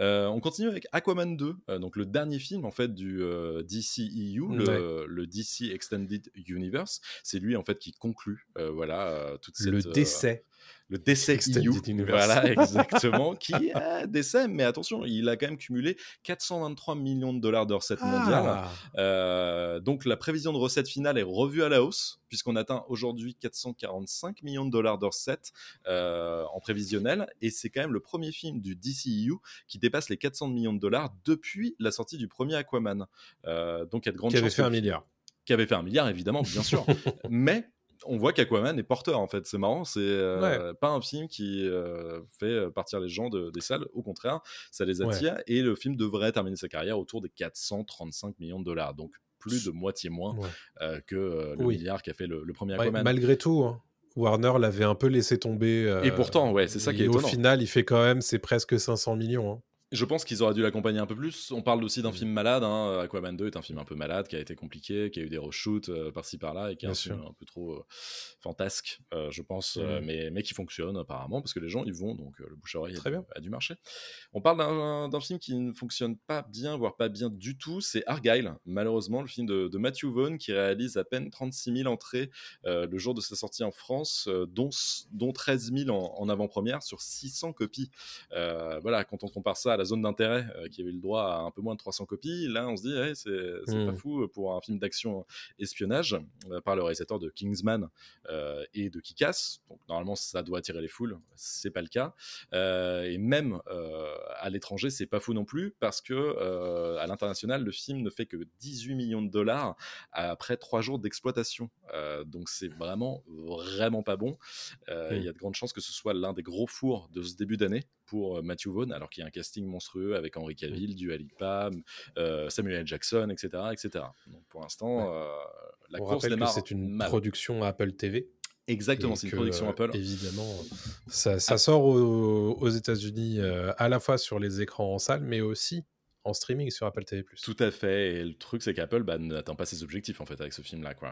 On continue avec Aquaman 2, donc le dernier film en fait du DCEU, le DC Extended Universe. C'est lui en fait qui conclut, toute cette. Le décès Extended Universe. Voilà, exactement, qui décès, mais attention, il a quand même cumulé $423 millions de recettes mondiales. Donc la prévision de recettes finale est revue à la hausse, puisqu'on atteint aujourd'hui $445 millions de recettes en prévisionnel, et c'est quand même le premier film du DCEU qui dépasse les $400 millions depuis la sortie du premier Aquaman. Donc il y a de grandes chances. Qui avait fait un milliard, évidemment, bien sûr, mais on voit qu'Aquaman est porteur, en fait. C'est marrant, c'est pas un film qui fait partir les gens des salles. Au contraire, ça les attire. Ouais. Et le film devrait terminer sa carrière autour des $435 millions. Donc, plus de moitié moins que le milliard qu'a fait le premier Aquaman. Malgré tout, hein. Warner l'avait un peu laissé tomber. Et pourtant, c'est ça qui est étonnant. Au final, il fait quand même, c'est presque 500 millions. Hein. Je pense qu'ils auraient dû l'accompagner un peu plus. On parle aussi d'un film malade. Hein. Aquaman 2 est un film un peu malade, qui a été compliqué, qui a eu des reshoots par-ci par-là, et qui est un peu trop fantasque, je pense, mais qui fonctionne apparemment, parce que les gens ils vont, donc le bouche-à-oreille a du marché. On parle d'un film qui ne fonctionne pas bien, voire pas bien du tout, c'est Argylle, malheureusement, le film de Matthew Vaughn, qui réalise à peine 36 000 entrées le jour de sa sortie en France, dont 13 000 en avant-première sur 600 copies. Voilà, quand on compare ça à la zone d'intérêt qui avait le droit à un peu moins de 300 copies, là on se dit c'est pas fou pour un film d'action espionnage par le réalisateur de Kingsman et de Kick-Ass, donc normalement ça doit attirer les foules, c'est pas le cas, et même à l'étranger c'est pas fou non plus, parce que à l'international le film ne fait que $18 millions après 3 jours d'exploitation, donc c'est vraiment pas bon. Il y a de grandes chances que ce soit l'un des gros fours de ce début d'année pour Matthew Vaughn, alors qu'il y a un casting monstrueux avec Henry Cavill, Dua Lipa, Samuel Jackson, etc. Donc pour l'instant, la course démarre. On rappelle que c'est une production Apple TV. Exactement, c'est une production Apple. Évidemment, ça sort aux États-Unis à la fois sur les écrans en salle, mais aussi en streaming sur Apple TV+. Tout à fait, et le truc c'est qu'Apple n'atteint pas ses objectifs en fait avec ce film-là, quoi.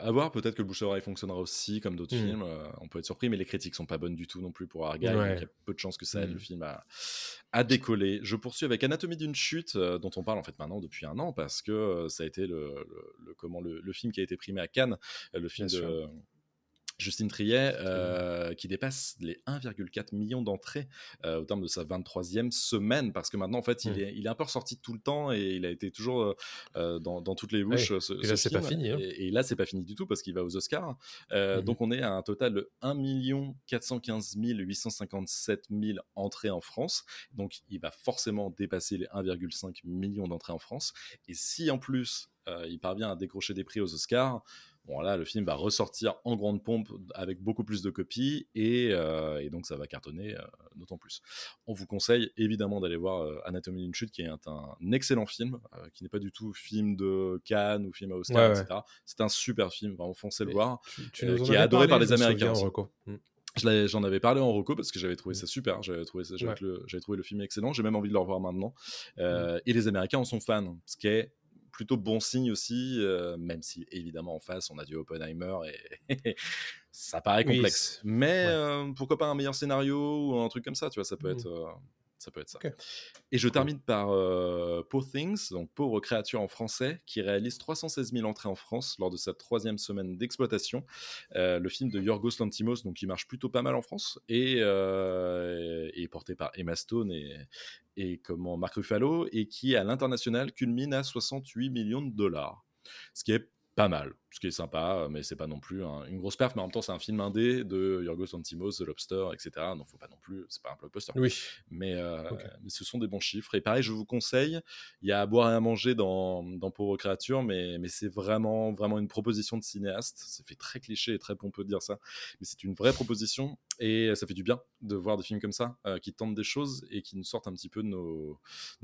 À voir, peut-être que le bouche-à-oreille fonctionnera aussi comme d'autres films, on peut être surpris, mais les critiques sont pas bonnes du tout non plus pour Argylle, donc il y a peu de chances que ça aide le film à décoller. Je poursuis avec Anatomie d'une chute, dont on parle en fait maintenant depuis un an, parce que ça a été le film qui a été primé à Cannes, le film de Justine Triet, qui dépasse les 1,4 million d'entrées au terme de sa 23e semaine, parce que maintenant, en fait, il est un peu ressorti tout le temps et il a été toujours dans toutes les bouches. Et là, c'est pas fini. Hein. Et là, c'est pas fini du tout, parce qu'il va aux Oscars. Donc, on est à un total de 1 415 857 000 entrées en France. Donc, il va forcément dépasser les 1,5 million d'entrées en France. Et si, en plus, il parvient à décrocher des prix aux Oscars... Bon, là, le film va ressortir en grande pompe avec beaucoup plus de copies et donc ça va cartonner d'autant plus. On vous conseille évidemment d'aller voir Anatomie d'une chute, qui est un excellent film, qui n'est pas du tout film de Cannes ou film à Oscar, etc. C'est un super film, vraiment foncez le voir, qui est adoré par les Américains. J'en avais parlé en reco parce que j'avais trouvé ça super, j'avais trouvé le film excellent, j'ai même envie de le revoir maintenant. Et les Américains en sont fans, ce qui est plutôt bon signe aussi, même si évidemment en face on a du Oppenheimer et ça paraît complexe, mais pourquoi pas un meilleur scénario ou un truc comme ça, tu vois, ça peut être ça. Okay. Et je termine par Poor Things, donc Pauvre créature en français, qui réalise 316 000 entrées en France lors de sa 3e semaine d'exploitation. Le film de Yorgos Lanthimos, donc qui marche plutôt pas mal en France, et porté par Emma Stone et Mark Ruffalo, et qui à l'international culmine à $68 millions, ce qui est pas mal, ce qui est sympa, mais c'est pas non plus une grosse perf, mais en même temps c'est un film indé de Yorgos Lanthimos, The Lobster, etc. Donc faut pas non plus, c'est pas un blockbuster. Oui. Mais ce sont des bons chiffres. Et pareil, je vous conseille, il y a à boire et à manger dans Pauvre créature, mais c'est vraiment, vraiment une proposition de cinéaste. Ça fait très cliché et très pompeux de dire ça, mais c'est une vraie proposition et ça fait du bien de voir des films comme ça qui tentent des choses et qui nous sortent un petit peu de nos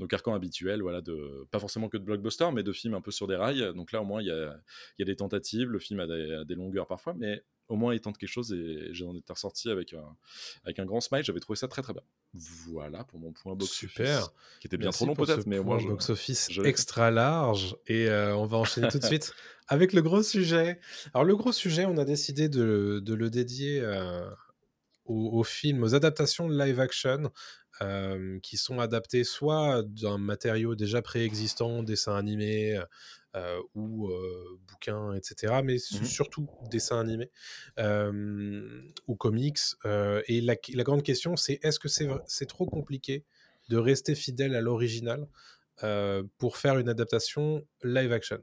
carcans habituels, voilà, pas forcément que de blockbuster, mais de films un peu sur des rails. Donc là au moins il y a des tentatives, le film a des longueurs parfois, mais au moins il tente quelque chose et j'en étais ressorti avec un grand smile, j'avais trouvé ça très très bien. Voilà pour mon point box-office. Super. Qui était bien trop long peut-être, mais au moins box-office extra large, et on va enchaîner tout de suite avec le gros sujet. Alors le gros sujet, on a décidé de le dédier aux films, aux adaptations live action qui sont adaptées soit d'un matériau déjà préexistant, dessin animé, ou bouquins, etc., mais surtout dessins animés ou comics, et la grande question c'est est-ce que c'est trop compliqué de rester fidèle à l'original pour faire une adaptation live action.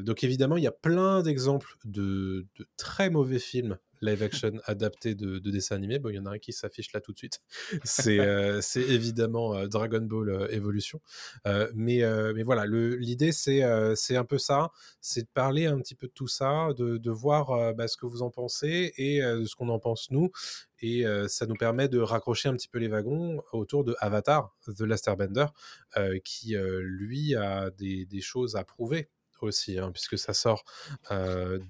Donc évidemment il y a plein d'exemples de très mauvais films live action adapté de dessin animé. Bon, il y en a un qui s'affiche là tout de suite. C'est évidemment Dragon Ball Evolution. Mais voilà, l'idée, c'est un peu ça. C'est de parler un petit peu de tout ça, de voir ce que vous en pensez et ce qu'on en pense nous. Et ça nous permet de raccrocher un petit peu les wagons autour de Avatar, The Last Airbender, qui, lui, a des choses à prouver aussi, hein, puisque ça sort fin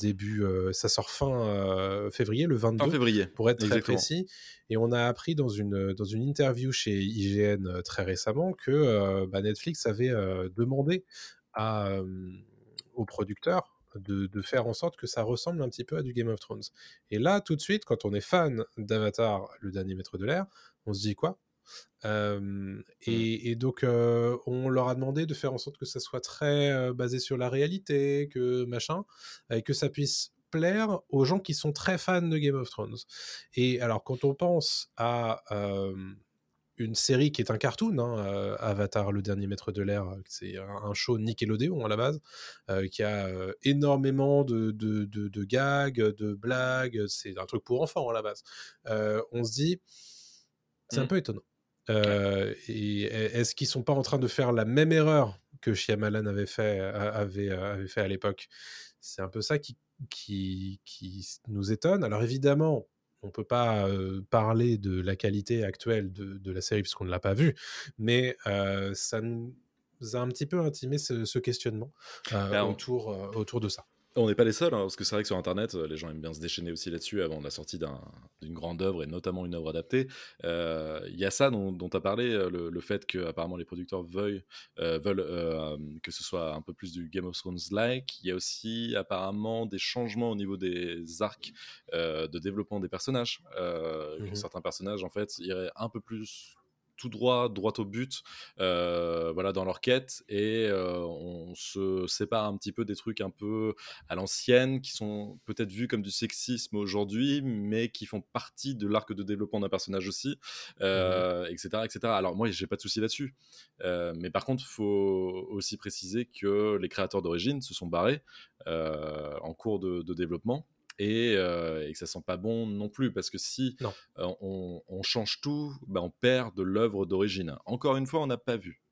février, le 22 février, pour être exactement. Très précis. Et on a appris dans une interview chez IGN très récemment que Netflix avait demandé aux producteurs de faire en sorte que ça ressemble un petit peu à du Game of Thrones. Et là, tout de suite, quand on est fan d'Avatar, le dernier maître de l'air, on se dit quoi ? Et donc on leur a demandé de faire en sorte que ça soit très basé sur la réalité, que machin, et que ça puisse plaire aux gens qui sont très fans de Game of Thrones. Et alors quand on pense à une série qui est un cartoon, Avatar, le dernier maître de l'air, c'est un show Nickelodeon à la base, qui a énormément de gags, de blagues, c'est un truc pour enfants à la base, on se dit c'est un peu étonnant. Et est-ce qu'ils sont pas en train de faire la même erreur que Shyamalan avait fait à l'époque ? C'est un peu ça qui nous étonne. Alors évidemment, on peut pas parler de la qualité actuelle de la série puisqu'on ne l'a pas vue, mais ça nous a un petit peu intimé ce questionnement autour de ça. On n'est pas les seuls, hein, parce que c'est vrai que sur Internet, les gens aiment bien se déchaîner aussi là-dessus avant la sortie d'une grande œuvre, et notamment une œuvre adaptée. Il y a ça dont tu as parlé, le fait qu'apparemment les producteurs veulent que ce soit un peu plus du Game of Thrones-like. Il y a aussi apparemment des changements au niveau des arcs de développement des personnages. Que certains personnages, en fait, iraient un peu plus tout droit au but dans leur quête, et on se sépare un petit peu des trucs un peu à l'ancienne qui sont peut-être vus comme du sexisme aujourd'hui, mais qui font partie de l'arc de développement d'un personnage aussi, etc. Alors moi j'ai pas de souci là-dessus, mais par contre faut aussi préciser que les créateurs d'origine se sont barrés en cours de développement. Et que ça sent pas bon non plus, parce que si on change tout, on perd de l'œuvre d'origine. Encore une fois, on n'a pas vu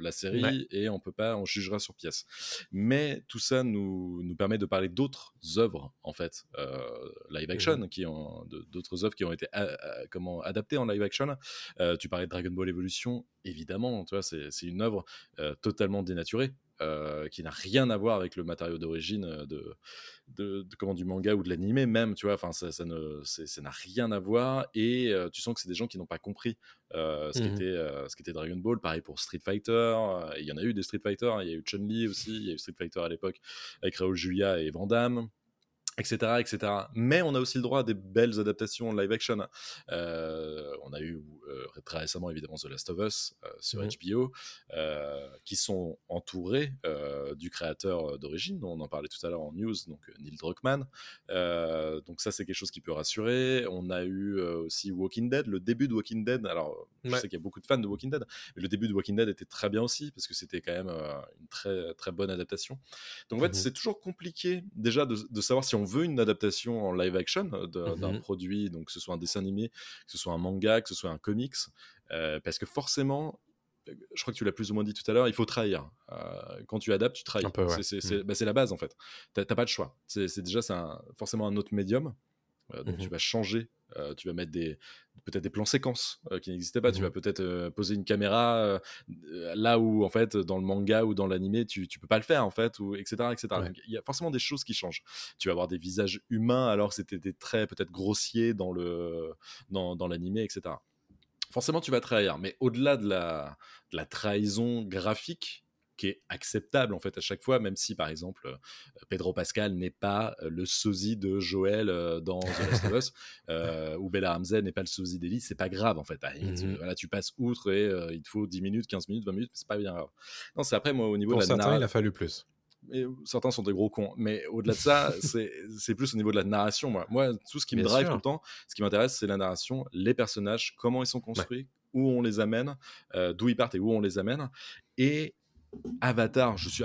la série, et on jugera sur pièce. Mais tout ça nous permet de parler d'autres œuvres, en fait, live action, d'autres œuvres qui ont été adaptées en live action. Tu parlais de Dragon Ball Evolution, évidemment, tu vois, c'est une œuvre totalement dénaturée. Qui n'a rien à voir avec le matériau d'origine du manga ou de l'animé même, tu vois, enfin ça n'a rien à voir, et tu sens que c'est des gens qui n'ont pas compris ce qu'était Dragon Ball. Pareil pour Street Fighter, il y en a eu des Street Fighter, il y a eu Chun-Li aussi, il y a eu Street Fighter à l'époque avec Raoul Julia et Van Damme, etc., etc. Mais on a aussi le droit à des belles adaptations live-action. On a eu très récemment, évidemment, The Last of Us sur HBO, qui sont entourés du créateur d'origine, dont on en parlait tout à l'heure en news, donc Neil Druckmann. Donc ça, c'est quelque chose qui peut rassurer. On a eu aussi Walking Dead, le début de Walking Dead. Alors, je sais qu'il y a beaucoup de fans de Walking Dead, mais le début de Walking Dead était très bien aussi, parce que c'était quand même une très, très bonne adaptation. Donc en fait, c'est toujours compliqué, déjà, de savoir si on veut une adaptation en live action d'un produit, donc que ce soit un dessin animé, que ce soit un manga, que ce soit un comics, parce que forcément, je crois que tu l'as plus ou moins dit tout à l'heure, il faut trahir. Quand tu adaptes, tu trahis. Peu, c'est la base, en fait. T'as pas de choix. C'est forcément un autre médium, donc tu vas changer. Tu vas mettre peut-être des plans séquences qui n'existaient pas. Tu vas peut-être poser une caméra là où, en fait, dans le manga ou dans l'animé, tu peux pas le faire, en fait, ou, etc., etc. Donc, il y a forcément des choses qui changent. Tu vas avoir des visages humains alors que c'était des traits peut-être grossiers dans l'animé, etc. Forcément, tu vas trahir. Mais au-delà de la trahison graphique, qui est acceptable, en fait, à chaque fois, même si, par exemple, Pedro Pascal n'est pas le sosie de Joël dans The Last of Us, ou Bella Ramsey n'est pas le sosie d'Ellie, c'est pas grave, en fait. Tu passes outre, et il te faut 10 minutes, 15 minutes, 20 minutes, c'est pas bien grave. Non, c'est après, moi, au niveau de la narration... il a fallu plus. Et certains sont des gros cons, mais au-delà de ça, c'est plus au niveau de la narration, moi. Moi, tout ce qui me drive tout le temps, ce qui m'intéresse, c'est la narration, les personnages, comment ils sont construits, où on les amène, d'où ils partent et où on les amène, et Avatar, je suis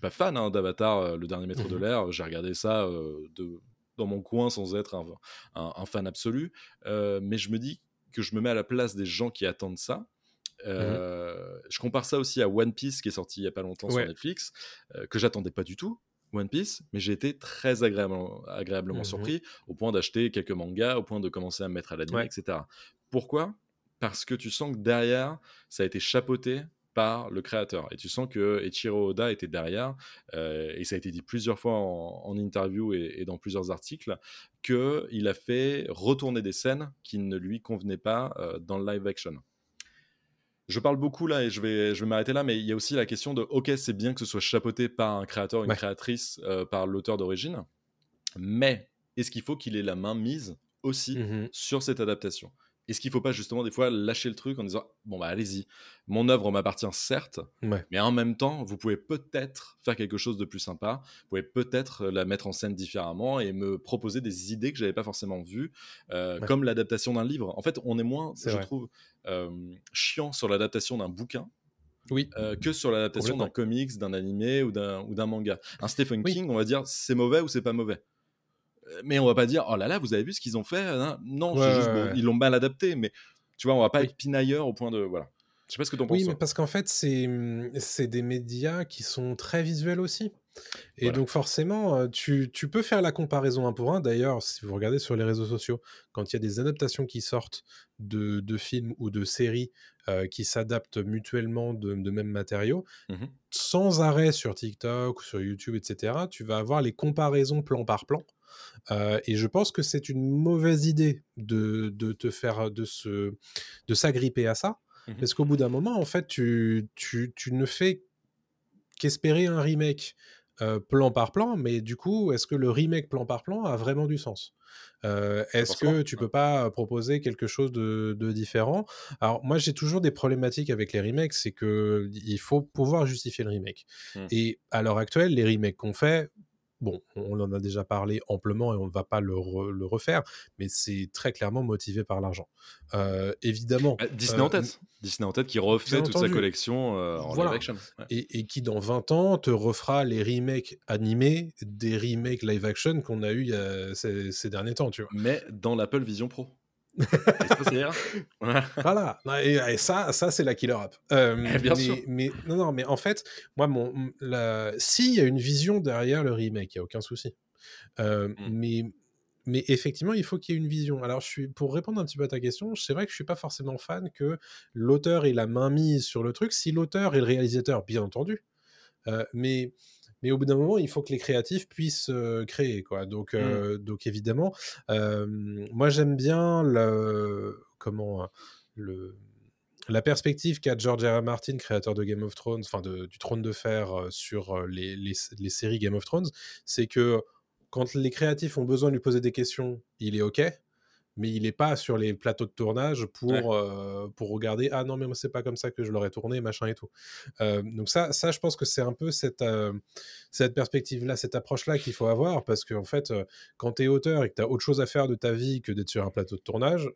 pas fan d'Avatar, le dernier maître de l'air. J'ai regardé ça dans mon coin sans être un fan absolu, mais je me dis que je me mets à la place des gens qui attendent ça. Je compare ça aussi à One Piece qui est sorti il n'y a pas longtemps sur Netflix, que j'attendais pas du tout One Piece, mais j'ai été très agréablement surpris, au point d'acheter quelques mangas, au point de commencer à me mettre à l'anime, etc. Pourquoi ? Parce que tu sens que derrière, ça a été chapeauté par le créateur, et tu sens que Eiichiro Oda était derrière, et ça a été dit plusieurs fois en interview et dans plusieurs articles, qu'il a fait retourner des scènes qui ne lui convenaient pas dans le live action. Je parle beaucoup là et je vais m'arrêter là, mais il y a aussi la question de ok, c'est bien que ce soit chapeauté par un créateur, une créatrice, par l'auteur d'origine, mais est-ce qu'il faut qu'il ait la main mise aussi sur cette adaptation ? Est-ce qu'il ne faut pas justement des fois lâcher le truc en disant bon bah allez-y, mon œuvre m'appartient certes, mais en même temps vous pouvez peut-être faire quelque chose de plus sympa, vous pouvez peut-être la mettre en scène différemment et me proposer des idées que je n'avais pas forcément vues, comme l'adaptation d'un livre. En fait, on est moins, je trouve, chiant sur l'adaptation d'un bouquin que sur l'adaptation d'un comics, d'un animé ou d'un manga. Un Stephen King, on va dire c'est mauvais ou c'est pas mauvais. Mais on va pas dire oh là là vous avez vu ce qu'ils ont fait, hein? Non, c'est juste bon, ils l'ont mal adapté, mais tu vois on va pas être pinailleur au point de voilà. Je sais pas ce que t'en penses. Oui, mais parce qu'en fait c'est des médias qui sont très visuels aussi. Et donc forcément tu peux faire la comparaison un pour un. D'ailleurs, si vous regardez sur les réseaux sociaux, quand il y a des adaptations qui sortent de films ou de séries qui s'adaptent mutuellement de mêmes matériaux, sans arrêt sur TikTok ou sur YouTube, etc., tu vas avoir les comparaisons plan par plan. Et je pense que c'est une mauvaise idée de s'agripper à ça, parce qu'au bout d'un moment en fait tu ne fais qu'espérer un remake plan par plan, mais du coup est-ce que le remake plan par plan a vraiment du sens ? Est-ce que tu peux pas proposer quelque chose de différent ? Alors moi j'ai toujours des problématiques avec les remakes, c'est que il faut pouvoir justifier le remake, et à l'heure actuelle les remakes qu'on fait, bon, on en a déjà parlé amplement et on ne va pas le refaire, mais c'est très clairement motivé par l'argent. Évidemment. Disney en tête qui refait toute sa collection en live action. Ouais. Et qui dans 20 ans te refera les remakes animés des remakes live action qu'on a eu ces derniers temps, tu vois. Mais dans l'Apple Vision Pro. Voilà, et ça c'est la killer app. Mais en fait, moi, s'il y a une vision derrière le remake, il n'y a aucun souci. Mais effectivement, il faut qu'il y ait une vision. Alors, pour répondre un petit peu à ta question, c'est vrai que je ne suis pas forcément fan que l'auteur ait la main mise sur le truc, si l'auteur est le réalisateur, bien entendu. Mais au bout d'un moment, il faut que les créatifs puissent créer, quoi. Donc évidemment, moi j'aime bien la perspective qu'a George R. R. Martin, créateur de Game of Thrones, enfin du Trône de Fer, sur les séries Game of Thrones, c'est que quand les créatifs ont besoin de lui poser des questions, il est OK. Mais il n'est pas sur les plateaux de tournage pour regarder « Ah non, mais moi, c'est pas comme ça que je l'aurais tourné, machin et tout. » Donc ça, je pense que c'est un peu cette perspective-là, cette approche-là qu'il faut avoir, parce qu'en fait, quand tu es auteur et que tu as autre chose à faire de ta vie que d'être sur un plateau de tournage,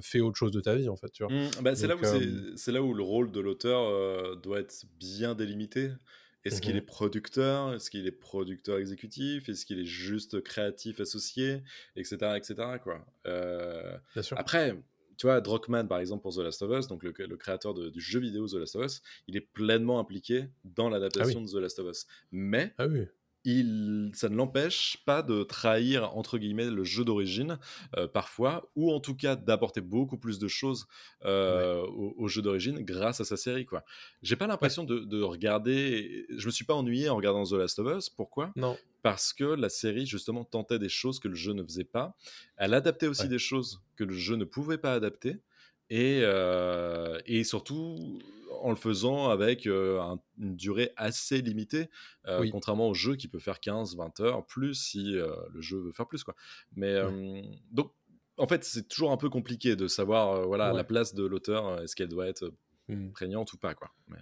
fais autre chose de ta vie, en fait. Tu vois. C'est là où le rôle de l'auteur doit être bien délimité. Est-ce qu'il est producteur ? Est-ce qu'il est producteur exécutif ? Est-ce qu'il est juste créatif associé ? Etc. quoi. Bien sûr. Après, tu vois, Druckmann, par exemple, pour The Last of Us, donc le créateur du jeu vidéo The Last of Us, il est pleinement impliqué dans l'adaptation de The Last of Us. Mais... Ah oui. Ça ne l'empêche pas de trahir entre guillemets le jeu d'origine parfois, ou en tout cas d'apporter beaucoup plus de choses au jeu d'origine grâce à sa série, quoi. J'ai pas l'impression de regarder, je me suis pas ennuyé en regardant The Last of Us. Pourquoi ? Non. Parce que la série justement tentait des choses que le jeu ne faisait pas, elle adaptait aussi des choses que le jeu ne pouvait pas adapter, et surtout en le faisant avec une durée assez limitée, contrairement au jeu qui peut faire 15-20 heures plus si le jeu veut faire plus, quoi. Mais donc en fait c'est toujours un peu compliqué de savoir la place de l'auteur, est-ce qu'elle doit être prégnante ou pas, quoi. Mais,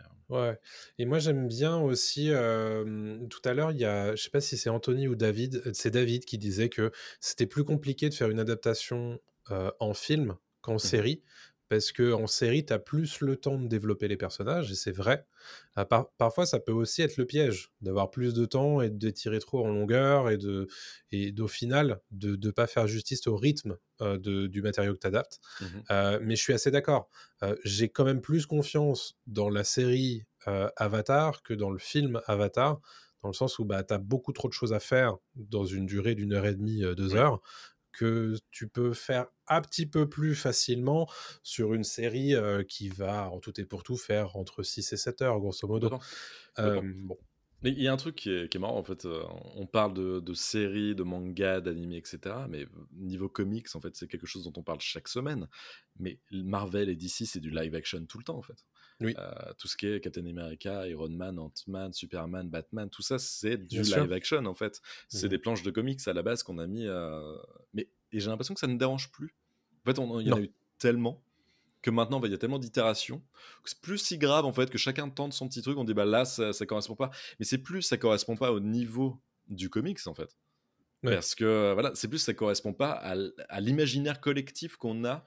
et moi j'aime bien aussi tout à l'heure il y a, je sais pas si c'est Anthony ou David, c'est David qui disait que c'était plus compliqué de faire une adaptation en film qu'en série, parce qu'en série, tu as plus le temps de développer les personnages, et c'est vrai. Parfois, ça peut aussi être le piège, d'avoir plus de temps et d'étirer trop en longueur, et au final, de ne pas faire justice au rythme du matériau que tu adaptes. Mmh. Mais je suis assez d'accord. J'ai quand même plus confiance dans la série Avatar que dans le film Avatar, dans le sens où tu as beaucoup trop de choses à faire dans une durée d'une heure et demie, 2 heures, que tu peux faire un petit peu plus facilement sur une série qui va, en tout et pour tout, faire entre 6 et 7 heures, grosso modo. Bon. Il y a un truc qui est marrant, en fait. On parle de séries, de mangas, d'animés, etc. Mais niveau comics, en fait, c'est quelque chose dont on parle chaque semaine. Mais Marvel et DC, c'est du live action tout le temps, en fait. Oui. Tout ce qui est Captain America, Iron Man, Ant-Man, Superman, Batman, tout ça, c'est du live action, en fait. C'est des planches de comics à la base qu'on a mis... Et j'ai l'impression que ça ne dérange plus. En fait, il y en a eu tellement... que maintenant, il y a tellement d'itérations, que c'est plus si grave, en fait, que chacun tente son petit truc, on dit, là, ça ne correspond pas. Mais c'est plus, ça ne correspond pas au niveau du comics, en fait. Ouais. Parce que, voilà, c'est plus, ça ne correspond pas à l'imaginaire collectif qu'on a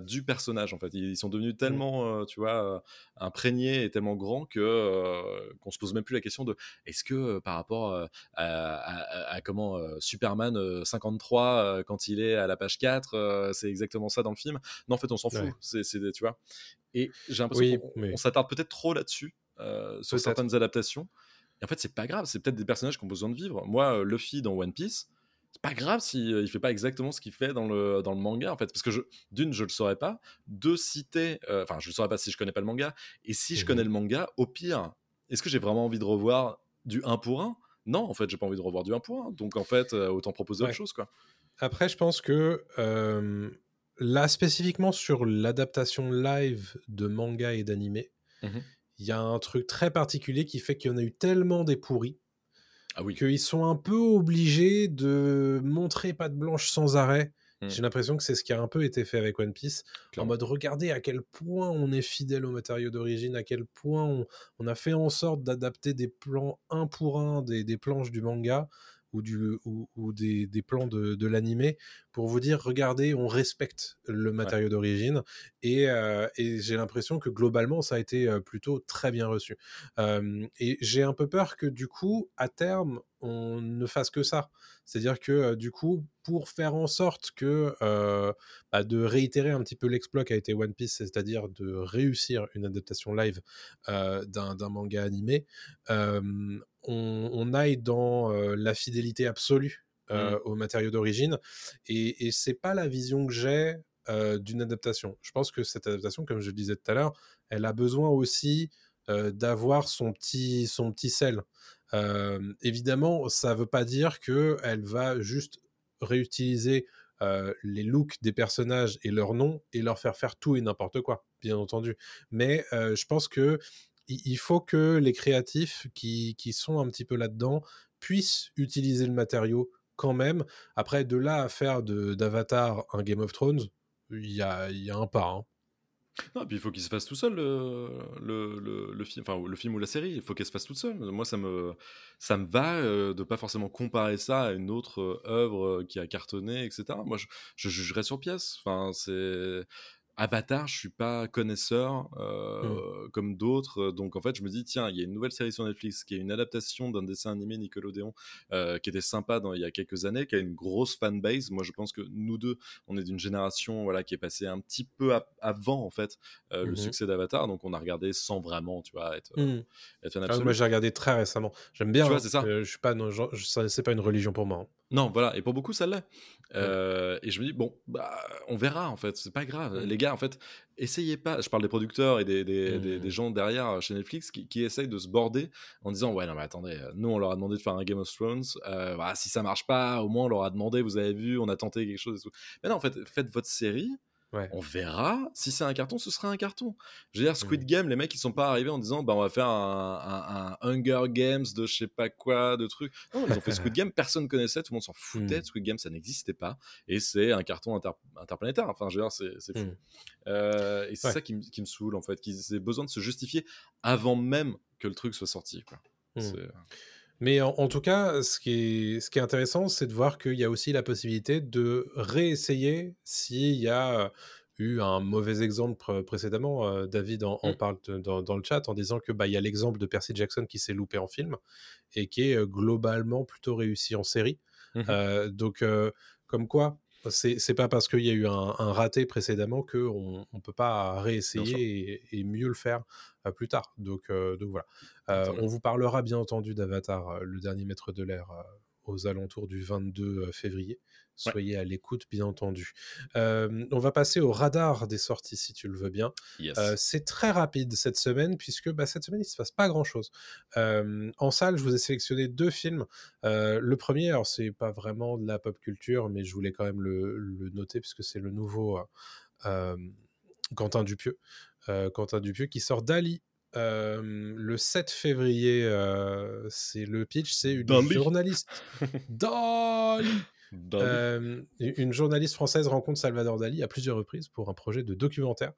du personnage, en fait. Ils sont devenus tellement, tu vois, imprégnés et tellement grands qu'on ne se pose même plus la question de, est-ce que, par rapport à comment Superman 53, quand il est à la page 4, c'est exactement ça dans le film? Non, en fait, on s'en fout, tu vois. Et j'ai l'impression qu'on s'attarde peut-être trop là-dessus, sur certaines adaptations. Et en fait, c'est pas grave, c'est peut-être des personnages qui ont besoin de vivre. Moi, Luffy dans One Piece, c'est pas grave s'il ne fait pas exactement ce qu'il fait dans le manga, en fait, parce que je le saurais pas, je le saurais pas si je connais pas le manga, et si je connais le manga, au pire, est-ce que j'ai vraiment envie de revoir du 1 pour 1? Non, en fait, j'ai pas envie de revoir du 1 pour 1, donc en fait, autant proposer autre chose, quoi. Après, je pense que là, spécifiquement sur l'adaptation live de manga et d'animé, il y a un truc très particulier qui fait qu'il y en a eu tellement des pourris. Ah oui. Qu'ils sont un peu obligés de montrer patte blanche sans arrêt. J'ai l'impression que c'est ce qui a un peu été fait avec One Piece. Clairement. En mode, regardez à quel point on est fidèle aux matériaux d'origine, à quel point on a fait en sorte d'adapter des plans 1 pour 1 des planches du manga ou des plans de l'animé pour vous dire, regardez, on respecte le matériau d'origine. Et j'ai l'impression que globalement, ça a été plutôt très bien reçu. Et j'ai un peu peur que du coup, à terme, on ne fasse que ça. C'est-à-dire que du coup, pour faire en sorte que de réitérer un petit peu l'exploit qu'a été One Piece, c'est-à-dire de réussir une adaptation live d'un manga animé, on aille dans la fidélité absolue aux matériaux d'origine, et c'est pas la vision que j'ai d'une adaptation. Je pense que cette adaptation, comme je le disais tout à l'heure, elle a besoin aussi d'avoir son petit sel. Évidemment, ça veut pas dire qu'elle va juste réutiliser les looks des personnages et leurs noms et leur faire faire tout et n'importe quoi, bien entendu. Mais je pense que il faut que les créatifs qui sont un petit peu là-dedans puissent utiliser le matériau quand même. Après, de là à faire d'Avatar un Game of Thrones, il y a un pas. Non, et puis il faut qu'il se fasse tout seul le film, enfin le film ou la série, il faut qu'elle se fasse toute seule. Moi, ça me va de pas forcément comparer ça à une autre œuvre qui a cartonné, etc. Moi, je jugerais sur pièce. Enfin, c'est Avatar, je suis pas connaisseur comme d'autres, donc en fait je me dis tiens, il y a une nouvelle série sur Netflix qui est une adaptation d'un dessin animé Nickelodeon qui était sympa il y a quelques années, qui a une grosse fanbase. Moi je pense que nous deux, on est d'une génération qui est passée un petit peu avant en fait le succès d'Avatar, donc on a regardé sans vraiment être fan absolu. Moi j'ai regardé très récemment, j'aime bien, tu vois, c'est ça. Je suis pas, non, c'est pas une religion pour moi. Non, voilà, et pour beaucoup ça l'est. Et je me dis on verra en fait, c'est pas grave. Les gars, en fait, essayez pas. Je parle des producteurs et des gens derrière chez Netflix qui essayent de se border en disant ouais non mais attendez, nous on leur a demandé de faire un Game of Thrones, si ça marche pas, au moins on leur a demandé, vous avez vu, on a tenté quelque chose et tout. Mais non, en fait, faites votre série. Ouais. On verra, si c'est un carton, ce sera un carton. Je veux dire, Squid Game, les mecs ils sont pas arrivés en disant on va faire un Hunger Games de je sais pas quoi, de trucs. Non, ils ont fait Squid Game, personne connaissait, tout le monde s'en foutait. Squid Game, ça n'existait pas, et c'est un carton interplanétaire. Enfin, je veux dire, c'est fou. Et c'est ça qui me saoule en fait, qu'ils aient besoin de se justifier avant même que le truc soit sorti, quoi. C'est... Mais en tout cas, ce qui est intéressant, c'est de voir qu'il y a aussi la possibilité de réessayer s'il y a eu un mauvais exemple précédemment. David en parle dans le chat en disant que il y a l'exemple de Percy Jackson qui s'est loupé en film et qui est globalement plutôt réussi en série. Donc comme quoi, c'est pas parce qu'il y a eu un raté précédemment qu'on ne peut pas réessayer et mieux le faire plus tard. Donc voilà. On vous parlera bien entendu d'Avatar, le dernier maître de l'air, aux alentours du 22 février. Soyez à l'écoute, bien entendu. On va passer au radar des sorties, si tu le veux bien. Yes. C'est très rapide cette semaine, puisque cette semaine, il ne se passe pas grand-chose. En salle, je vous ai sélectionné 2 films. Le premier, alors c'est pas vraiment de la pop culture, mais je voulais quand même le noter, puisque c'est le nouveau Quentin Dupieux. Quentin Dupieux qui sort Dali. Le 7 février, c'est le pitch, c'est une journaliste. Une journaliste française rencontre Salvador Dali à plusieurs reprises pour un projet de documentaire.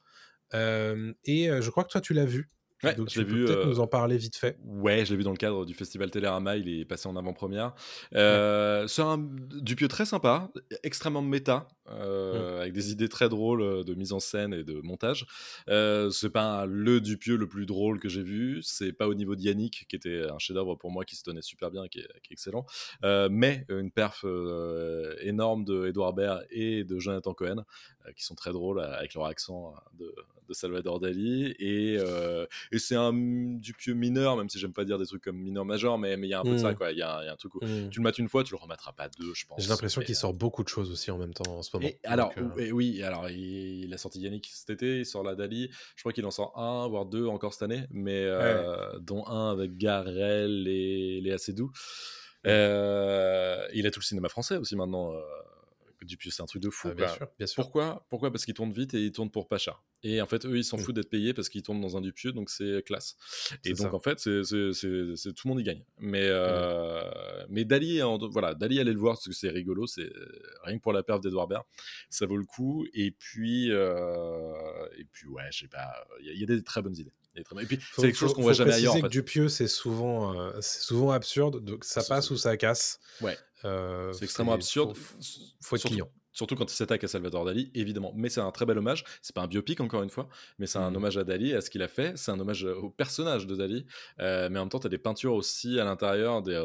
Et je crois que toi, tu l'as vu. Ouais, donc tu peux peut-être nous en parler vite fait. Ouais, je l'ai vu dans le cadre du festival Télérama, il est passé en avant-première. C'est un Dupieux très sympa, extrêmement méta, avec des idées très drôles de mise en scène et de montage. C'est pas le Dupieux le plus drôle que j'ai vu, c'est pas au niveau de Yannick, qui était un chef-d'œuvre pour moi, qui se tenait super bien, qui est excellent, mais une perf énorme de Édouard Baird et de Jonathan Cohen, qui sont très drôles avec leur accent de Salvador Dali, et c'est un Dupieux mineur, même si j'aime pas dire des trucs comme mineur-major, mais il y a un peu de ça, quoi. Il y a un truc où tu le mates une fois, tu le remettras pas 2, je pense. J'ai l'impression qu'il sort beaucoup de choses aussi en même temps en ce moment. Alors il a sorti Yannick cet été, il sort la Dali, je crois qu'il en sort 1, voire 2 encore cette année, mais dont un avec Garel et Léa Seydoux. Il a tout le cinéma français aussi maintenant, Dupieux, c'est un truc de fou. Bien sûr. Pourquoi ? Parce qu'ils tournent vite et ils tournent pour pas cher. Et en fait, eux, ils s'en foutent d'être payés parce qu'ils tournent dans un Dupieux, donc c'est classe. Donc, en fait, c'est tout le monde y gagne. Mais Dali, allez le voir parce que c'est rigolo. C'est rien que pour la perf d'Edouard Baird, ça vaut le coup. Et puis ouais, je sais pas. Il y a des très bonnes idées. Et puis c'est quelque chose qu'on voit jamais ailleurs. En fait. Dupieux, c'est souvent absurde. Donc ça passe ou ça casse. Ouais. C'est extrêmement absurde. Faut être client. Surtout quand il s'attaque à Salvador Dali, évidemment. Mais c'est un très bel hommage. C'est pas un biopic, encore une fois, mais c'est un hommage à Dali, à ce qu'il a fait. C'est un hommage au personnage de Dali. Mais en même temps, t'as des peintures aussi à l'intérieur, des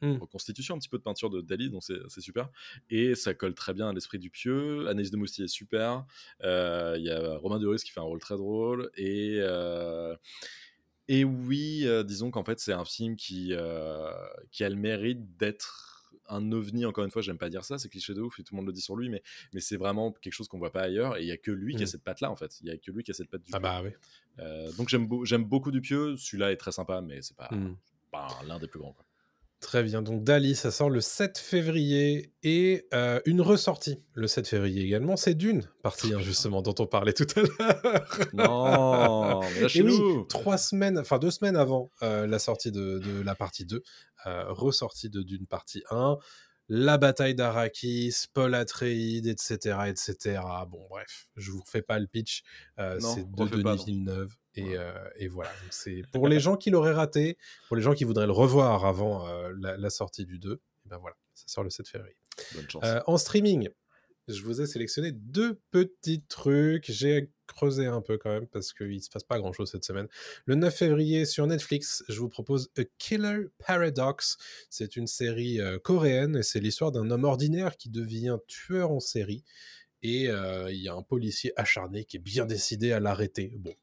reconstitutions un petit peu de peinture de Dali, donc c'est super. Et ça colle très bien à l'esprit Dupieux. Anaïs de Moustier est super. Il y a Romain Duris qui fait un rôle très drôle. Et oui, disons qu'en fait, c'est un film qui a le mérite d'être un ovni, encore une fois, j'aime pas dire ça, c'est cliché de ouf et tout le monde le dit sur lui, mais c'est vraiment quelque chose qu'on voit pas ailleurs, et il y a que lui qui a cette patte là en fait, il y a que lui qui a cette patte Dupieux. Donc j'aime beaucoup Dupieux, celui-là est très sympa, mais c'est pas l'un des plus grands, quoi. Très bien, donc Dali, ça sort le 7 février, et une ressortie le 7 février également, c'est Dune, partie 1 justement, dont on parlait tout à l'heure. Non, lâchez-nous. 2 semaines avant la sortie de la partie 2, ressortie de Dune partie 1, la bataille d'Arrakis, Paul Atréides, etc. Bon bref, je vous refais pas le pitch, c'est de Denis Villeneuve. Et voilà, donc c'est pour les gens qui l'auraient raté, pour les gens qui voudraient le revoir avant la sortie du 2, et ben voilà, ça sort le 7 février. Bonne chance. En streaming, je vous ai sélectionné 2 petits trucs, j'ai creusé un peu quand même parce qu'il ne se passe pas grand chose cette semaine. Le 9 février sur Netflix, je vous propose A Killer Paradox, c'est une série coréenne et c'est l'histoire d'un homme ordinaire qui devient tueur en série, et il y a un policier acharné qui est bien décidé à l'arrêter. Bon,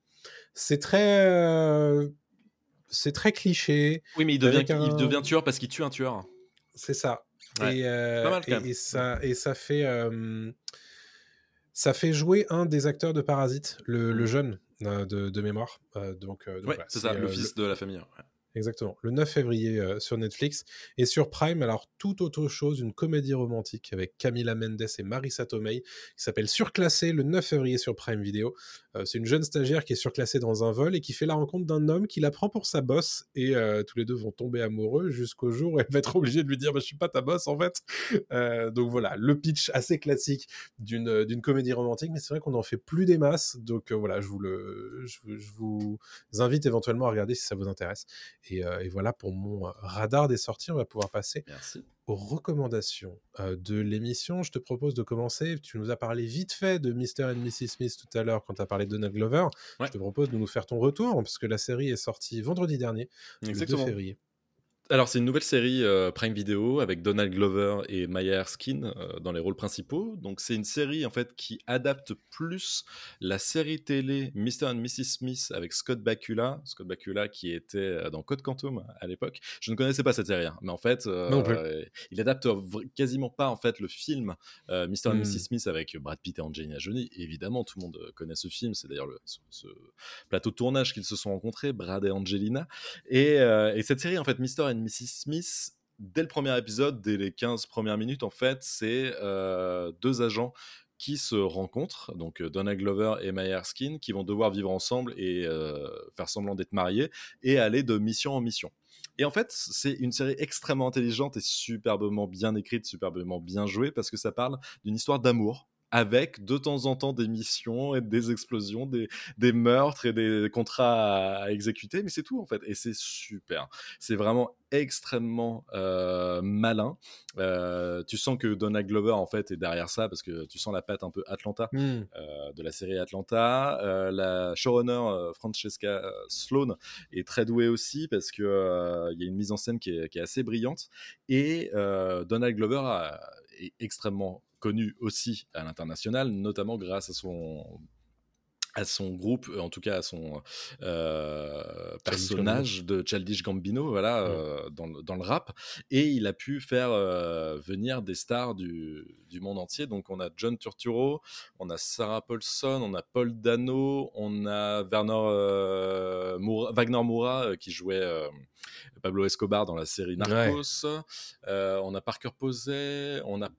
c'est très cliché. Oui, mais il devient tueur parce qu'il tue un tueur. C'est ça. Ouais. C'est pas mal quand même. Ça fait jouer un des acteurs de Parasite, le jeune de mémoire. Donc voilà, c'est ça, le fils de la famille. Ouais. Exactement. Le 9 février sur Netflix. Et sur Prime, alors tout autre chose, une comédie romantique avec Camila Mendes et Marissa Tomei qui s'appelle Surclassée, le 9 février sur Prime Video. C'est une jeune stagiaire qui est surclassée dans un vol et qui fait la rencontre d'un homme qui la prend pour sa bosse, et tous les deux vont tomber amoureux jusqu'au jour où elle va être obligée de lui dire « je suis pas ta bosse en fait ». Donc voilà, le pitch assez classique d'une comédie romantique, mais c'est vrai qu'on en fait plus des masses, donc voilà, je vous invite éventuellement à regarder si ça vous intéresse. Et voilà pour mon radar des sorties. On va pouvoir passer aux recommandations de l'émission. Je te propose de commencer. Tu nous as parlé vite fait de Mr. and Mrs. Smith tout à l'heure quand tu as parlé de Donald Glover. Ouais. Je te propose de nous faire ton retour parce que la série est sortie vendredi dernier, le 2 février. Alors, c'est une nouvelle série Prime Video avec Donald Glover et Maya Erskine dans les rôles principaux. Donc, c'est une série en fait qui adapte plus la série télé Mr. and Mrs. Smith avec Scott Bakula qui était dans Code Quantum à l'époque. Je ne connaissais pas cette série, hein, mais en fait, il adapte quasiment pas en fait le film Mr. and Mrs. Smith avec Brad Pitt et Angelina Jolie. Évidemment, tout le monde connaît ce film. C'est d'ailleurs ce plateau de tournage qu'ils se sont rencontrés, Brad et Angelina. Et cette série en fait Mr. and Mrs. Smith, dès le premier épisode, dès les 15 premières minutes, en fait, c'est deux agents qui se rencontrent, donc Donald Glover et Maya Erskine, qui vont devoir vivre ensemble et faire semblant d'être mariés et aller de mission en mission. Et en fait, c'est une série extrêmement intelligente et superbement bien écrite, superbement bien jouée, parce que ça parle d'une histoire d'amour, avec de temps en temps des missions et des explosions, des meurtres et des contrats à exécuter, mais c'est tout en fait, et c'est super, c'est vraiment extrêmement malin. Tu sens que Donald Glover en fait est derrière ça parce que tu sens la patte un peu Atlanta de la série Atlanta. La showrunner Francesca Sloane est très douée aussi parce que y a une mise en scène qui est assez brillante, et Donald Glover est extrêmement connu aussi à l'international, notamment grâce à son groupe, en tout cas à son personnage de Childish Gambino, voilà, dans le rap, et il a pu faire venir des stars du monde entier. Donc on a John Turturro, on a Sarah Paulson, on a Paul Dano, on a Wagner Moura qui jouait Pablo Escobar dans la série Narcos, on a Parker Posey, on a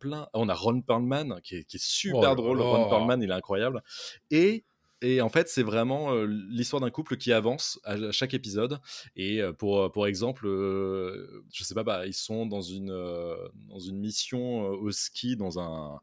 Ron Perlman qui est super drôle. Ron Perlman, il est incroyable, et en fait, c'est vraiment l'histoire d'un couple qui avance à chaque épisode. Et pour exemple, je sais pas, ils sont dans une mission au ski dans un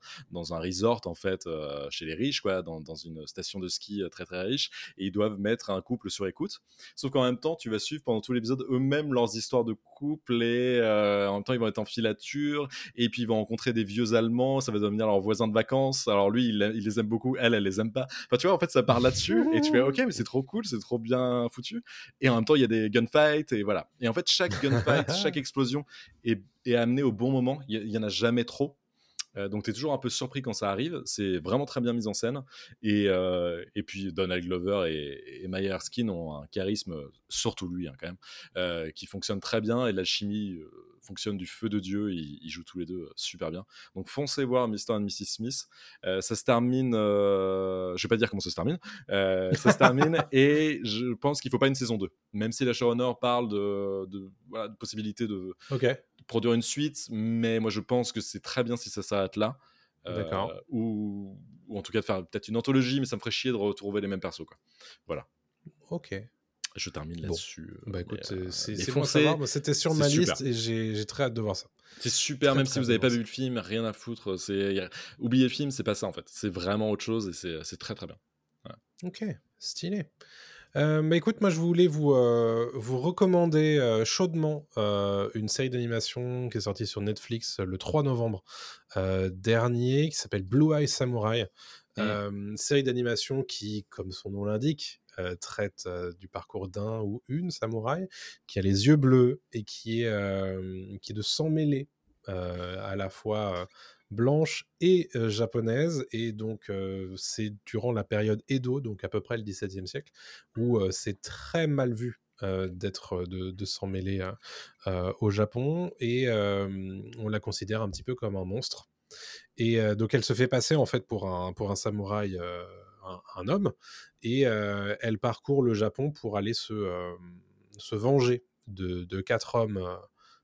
resort en fait chez les riches, quoi, dans une station de ski très très riche. Et ils doivent mettre un couple sur écoute. Sauf qu'en même temps, tu vas suivre pendant tout l'épisode eux-mêmes leurs histoires de couple, et en même temps ils vont être en filature. Et puis ils vont rencontrer des vieux Allemands. Ça va devenir leur voisin de vacances. Alors lui, il les aime beaucoup. Elle les aime pas. Enfin, tu vois, en fait, ça part là-dessus, et tu fais ok, mais c'est trop cool, c'est trop bien foutu, et en même temps il y a des gunfights, et voilà, et en fait chaque gunfight, chaque explosion est amenée au bon moment, il y en a jamais trop, donc t'es toujours un peu surpris quand ça arrive. C'est vraiment très bien mis en scène, et puis Donald Glover et Maya Erskine ont un charisme, surtout lui hein, quand même, qui fonctionne très bien, et l'alchimie fonctionne du feu de Dieu. Ils jouent tous les deux super bien. Donc foncez voir Mr. and Mrs. Smith. Ça se termine, je vais pas dire comment ça se termine, ça se termine, et je pense qu'il faut pas une saison 2, même si la showrunner parle de possibilité de produire une suite, mais moi je pense que c'est très bien si ça s'arrête là, ou en tout cas de faire peut-être une anthologie, mais ça me ferait chier de retrouver les mêmes persos, quoi. Voilà. Ok. Je termine là-dessus. Bah écoute, c'est bon à savoir. Moi, c'était sur ma liste, et j'ai très hâte de voir ça. C'est super, très, même si vous n'avez pas vu le film, rien à foutre. Oubliez le film, c'est pas ça en fait. C'est vraiment autre chose, et c'est très très bien. Voilà. Ok, stylé. Bah écoute, moi je voulais vous recommander chaudement une série d'animation qui est sortie sur Netflix le 3 novembre dernier, qui s'appelle Blue Eye Samurai. Série d'animation qui, comme son nom l'indique, traite du parcours d'un ou une samouraï qui a les yeux bleus et qui est de sang mêlé, à la fois blanche et japonaise, et donc c'est durant la période Edo, donc à peu près le XVIIe siècle, où c'est très mal vu d'être de s'en mêler au Japon, et on la considère un petit peu comme un monstre, et donc elle se fait passer en fait pour un samouraï, un homme, et elle parcourt le Japon pour aller se venger de quatre hommes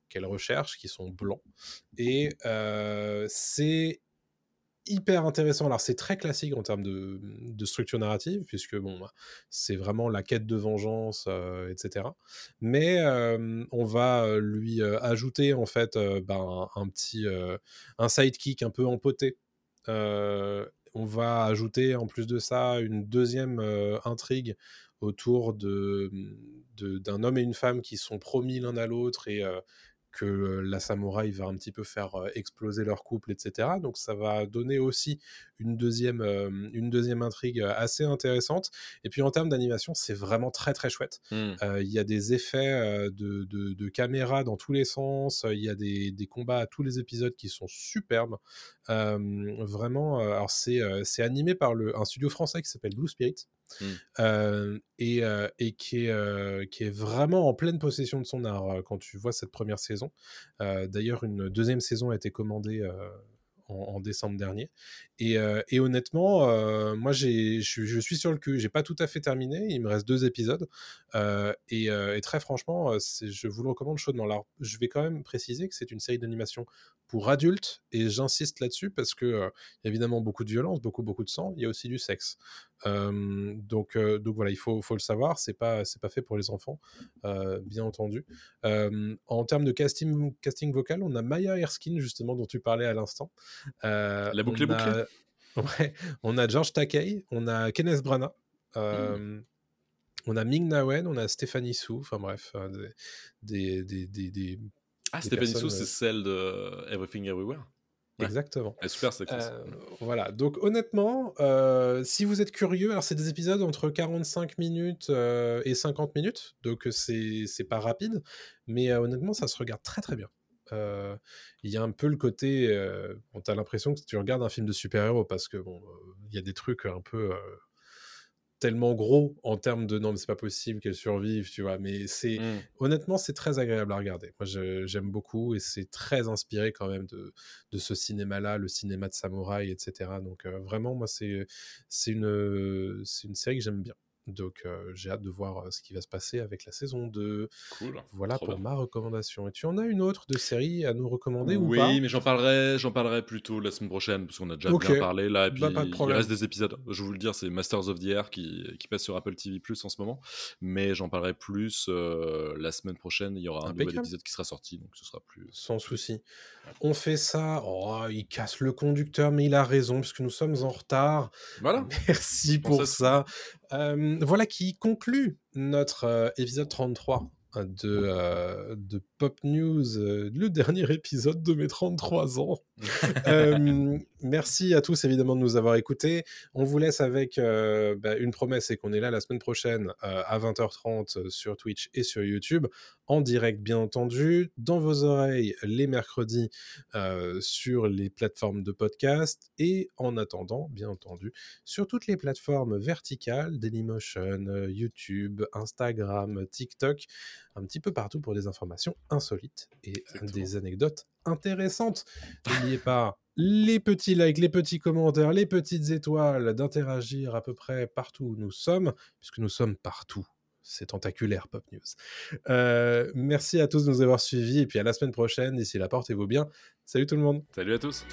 qu'elle recherche, qui sont blancs, et c'est hyper intéressant. Alors c'est très classique en termes de structure narrative, puisque c'est vraiment la quête de vengeance, etc. Mais on va lui ajouter en fait un sidekick un peu empoté. On va ajouter en plus de ça une deuxième intrigue autour d'un homme et une femme qui sont promis l'un à l'autre et que la samouraï va un petit peu faire exploser leur couple, etc. Donc ça va donner aussi une deuxième intrigue assez intéressante. Et puis en termes d'animation, c'est vraiment très très chouette. Y a des effets de caméra dans tous les sens, il y a des combats à tous les épisodes qui sont superbes. Vraiment, alors c'est animé par un studio français qui s'appelle Blue Spirit. Et qui est vraiment en pleine possession de son art quand tu vois cette première saison. D'ailleurs, une deuxième saison a été commandée en décembre dernier. Et honnêtement, moi, je suis sur le cul. J'ai pas tout à fait terminé. Il me reste 2 épisodes. Et très franchement, je vous le recommande chaudement. Alors, je vais quand même préciser que c'est une série d'animation pour adultes, et j'insiste là-dessus parce que y a évidemment beaucoup de violence, beaucoup de sang, il y a aussi du sexe. Donc voilà, il faut le savoir, c'est pas fait pour les enfants, bien entendu. En termes de casting vocal, on a Maya Erskine justement dont tu parlais à l'instant. La boucle est bouclée. Ouais, on a George Takei, on a Kenneth Branagh. On a Ming Na Wen, on a Stéphanie Hsu, enfin bref, des Stéphanie Hsu, c'est celle de Everything Everywhere. Ouais. Exactement. Elle est super, cette actrice. Voilà. Donc, honnêtement, si vous êtes curieux, alors c'est des épisodes entre 45 minutes et 50 minutes, donc c'est pas rapide, mais honnêtement, ça se regarde très très bien. Il y a un peu le côté... t'as l'impression que tu regardes un film de super-héros, parce que bon, il y a des trucs un peu... tellement gros en termes de non mais c'est pas possible qu'elle survive, tu vois, mais c'est honnêtement c'est très agréable à regarder. Moi j'aime beaucoup et c'est très inspiré quand même de ce cinéma là, le cinéma de samouraï, etc. Donc vraiment moi c'est une série que j'aime bien, donc j'ai hâte de voir ce qui va se passer avec la saison 2. Cool, voilà pour ma recommandation. Et tu en as une autre de série à nous recommander ou pas? Oui, mais j'en parlerai plutôt la semaine prochaine parce qu'on a déjà bien parlé là, et puis il reste des épisodes, je vous le dire, c'est Masters of the Air qui passe sur Apple TV+ en ce moment, mais j'en parlerai plus la semaine prochaine, il y aura un nouvel épisode qui sera sorti, donc ce sera plus... Sans souci. On fait ça. Il casse le conducteur, mais il a raison parce que nous sommes en retard. Voilà. Merci pour ça. Voilà qui conclut notre épisode 33 de Pop News, le dernier épisode de mes 33 ans. Merci à tous évidemment de nous avoir écoutés. On vous laisse avec une promesse, c'est qu'on est là la semaine prochaine à 20h30 sur Twitch et sur YouTube, en direct bien entendu, dans vos oreilles les mercredis sur les plateformes de podcast, et en attendant bien entendu sur toutes les plateformes verticales, Dailymotion, YouTube, Instagram, TikTok, un petit peu partout pour des informations insolites et des anecdotes intéressantes. N'oubliez pas les petits likes, les petits commentaires, les petites étoiles, d'interagir à peu près partout où nous sommes, puisque nous sommes partout. C'est tentaculaire, Pop News. Merci à tous de nous avoir suivis, et puis à la semaine prochaine. D'ici là, portez-vous bien. Salut tout le monde. Salut à tous.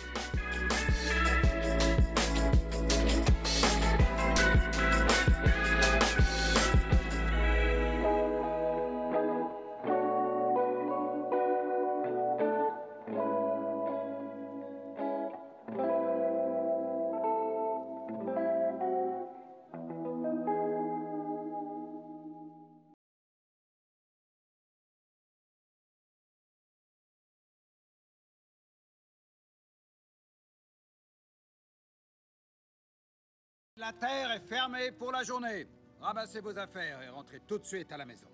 La terre est fermée pour la journée. Ramassez vos affaires et rentrez tout de suite à la maison.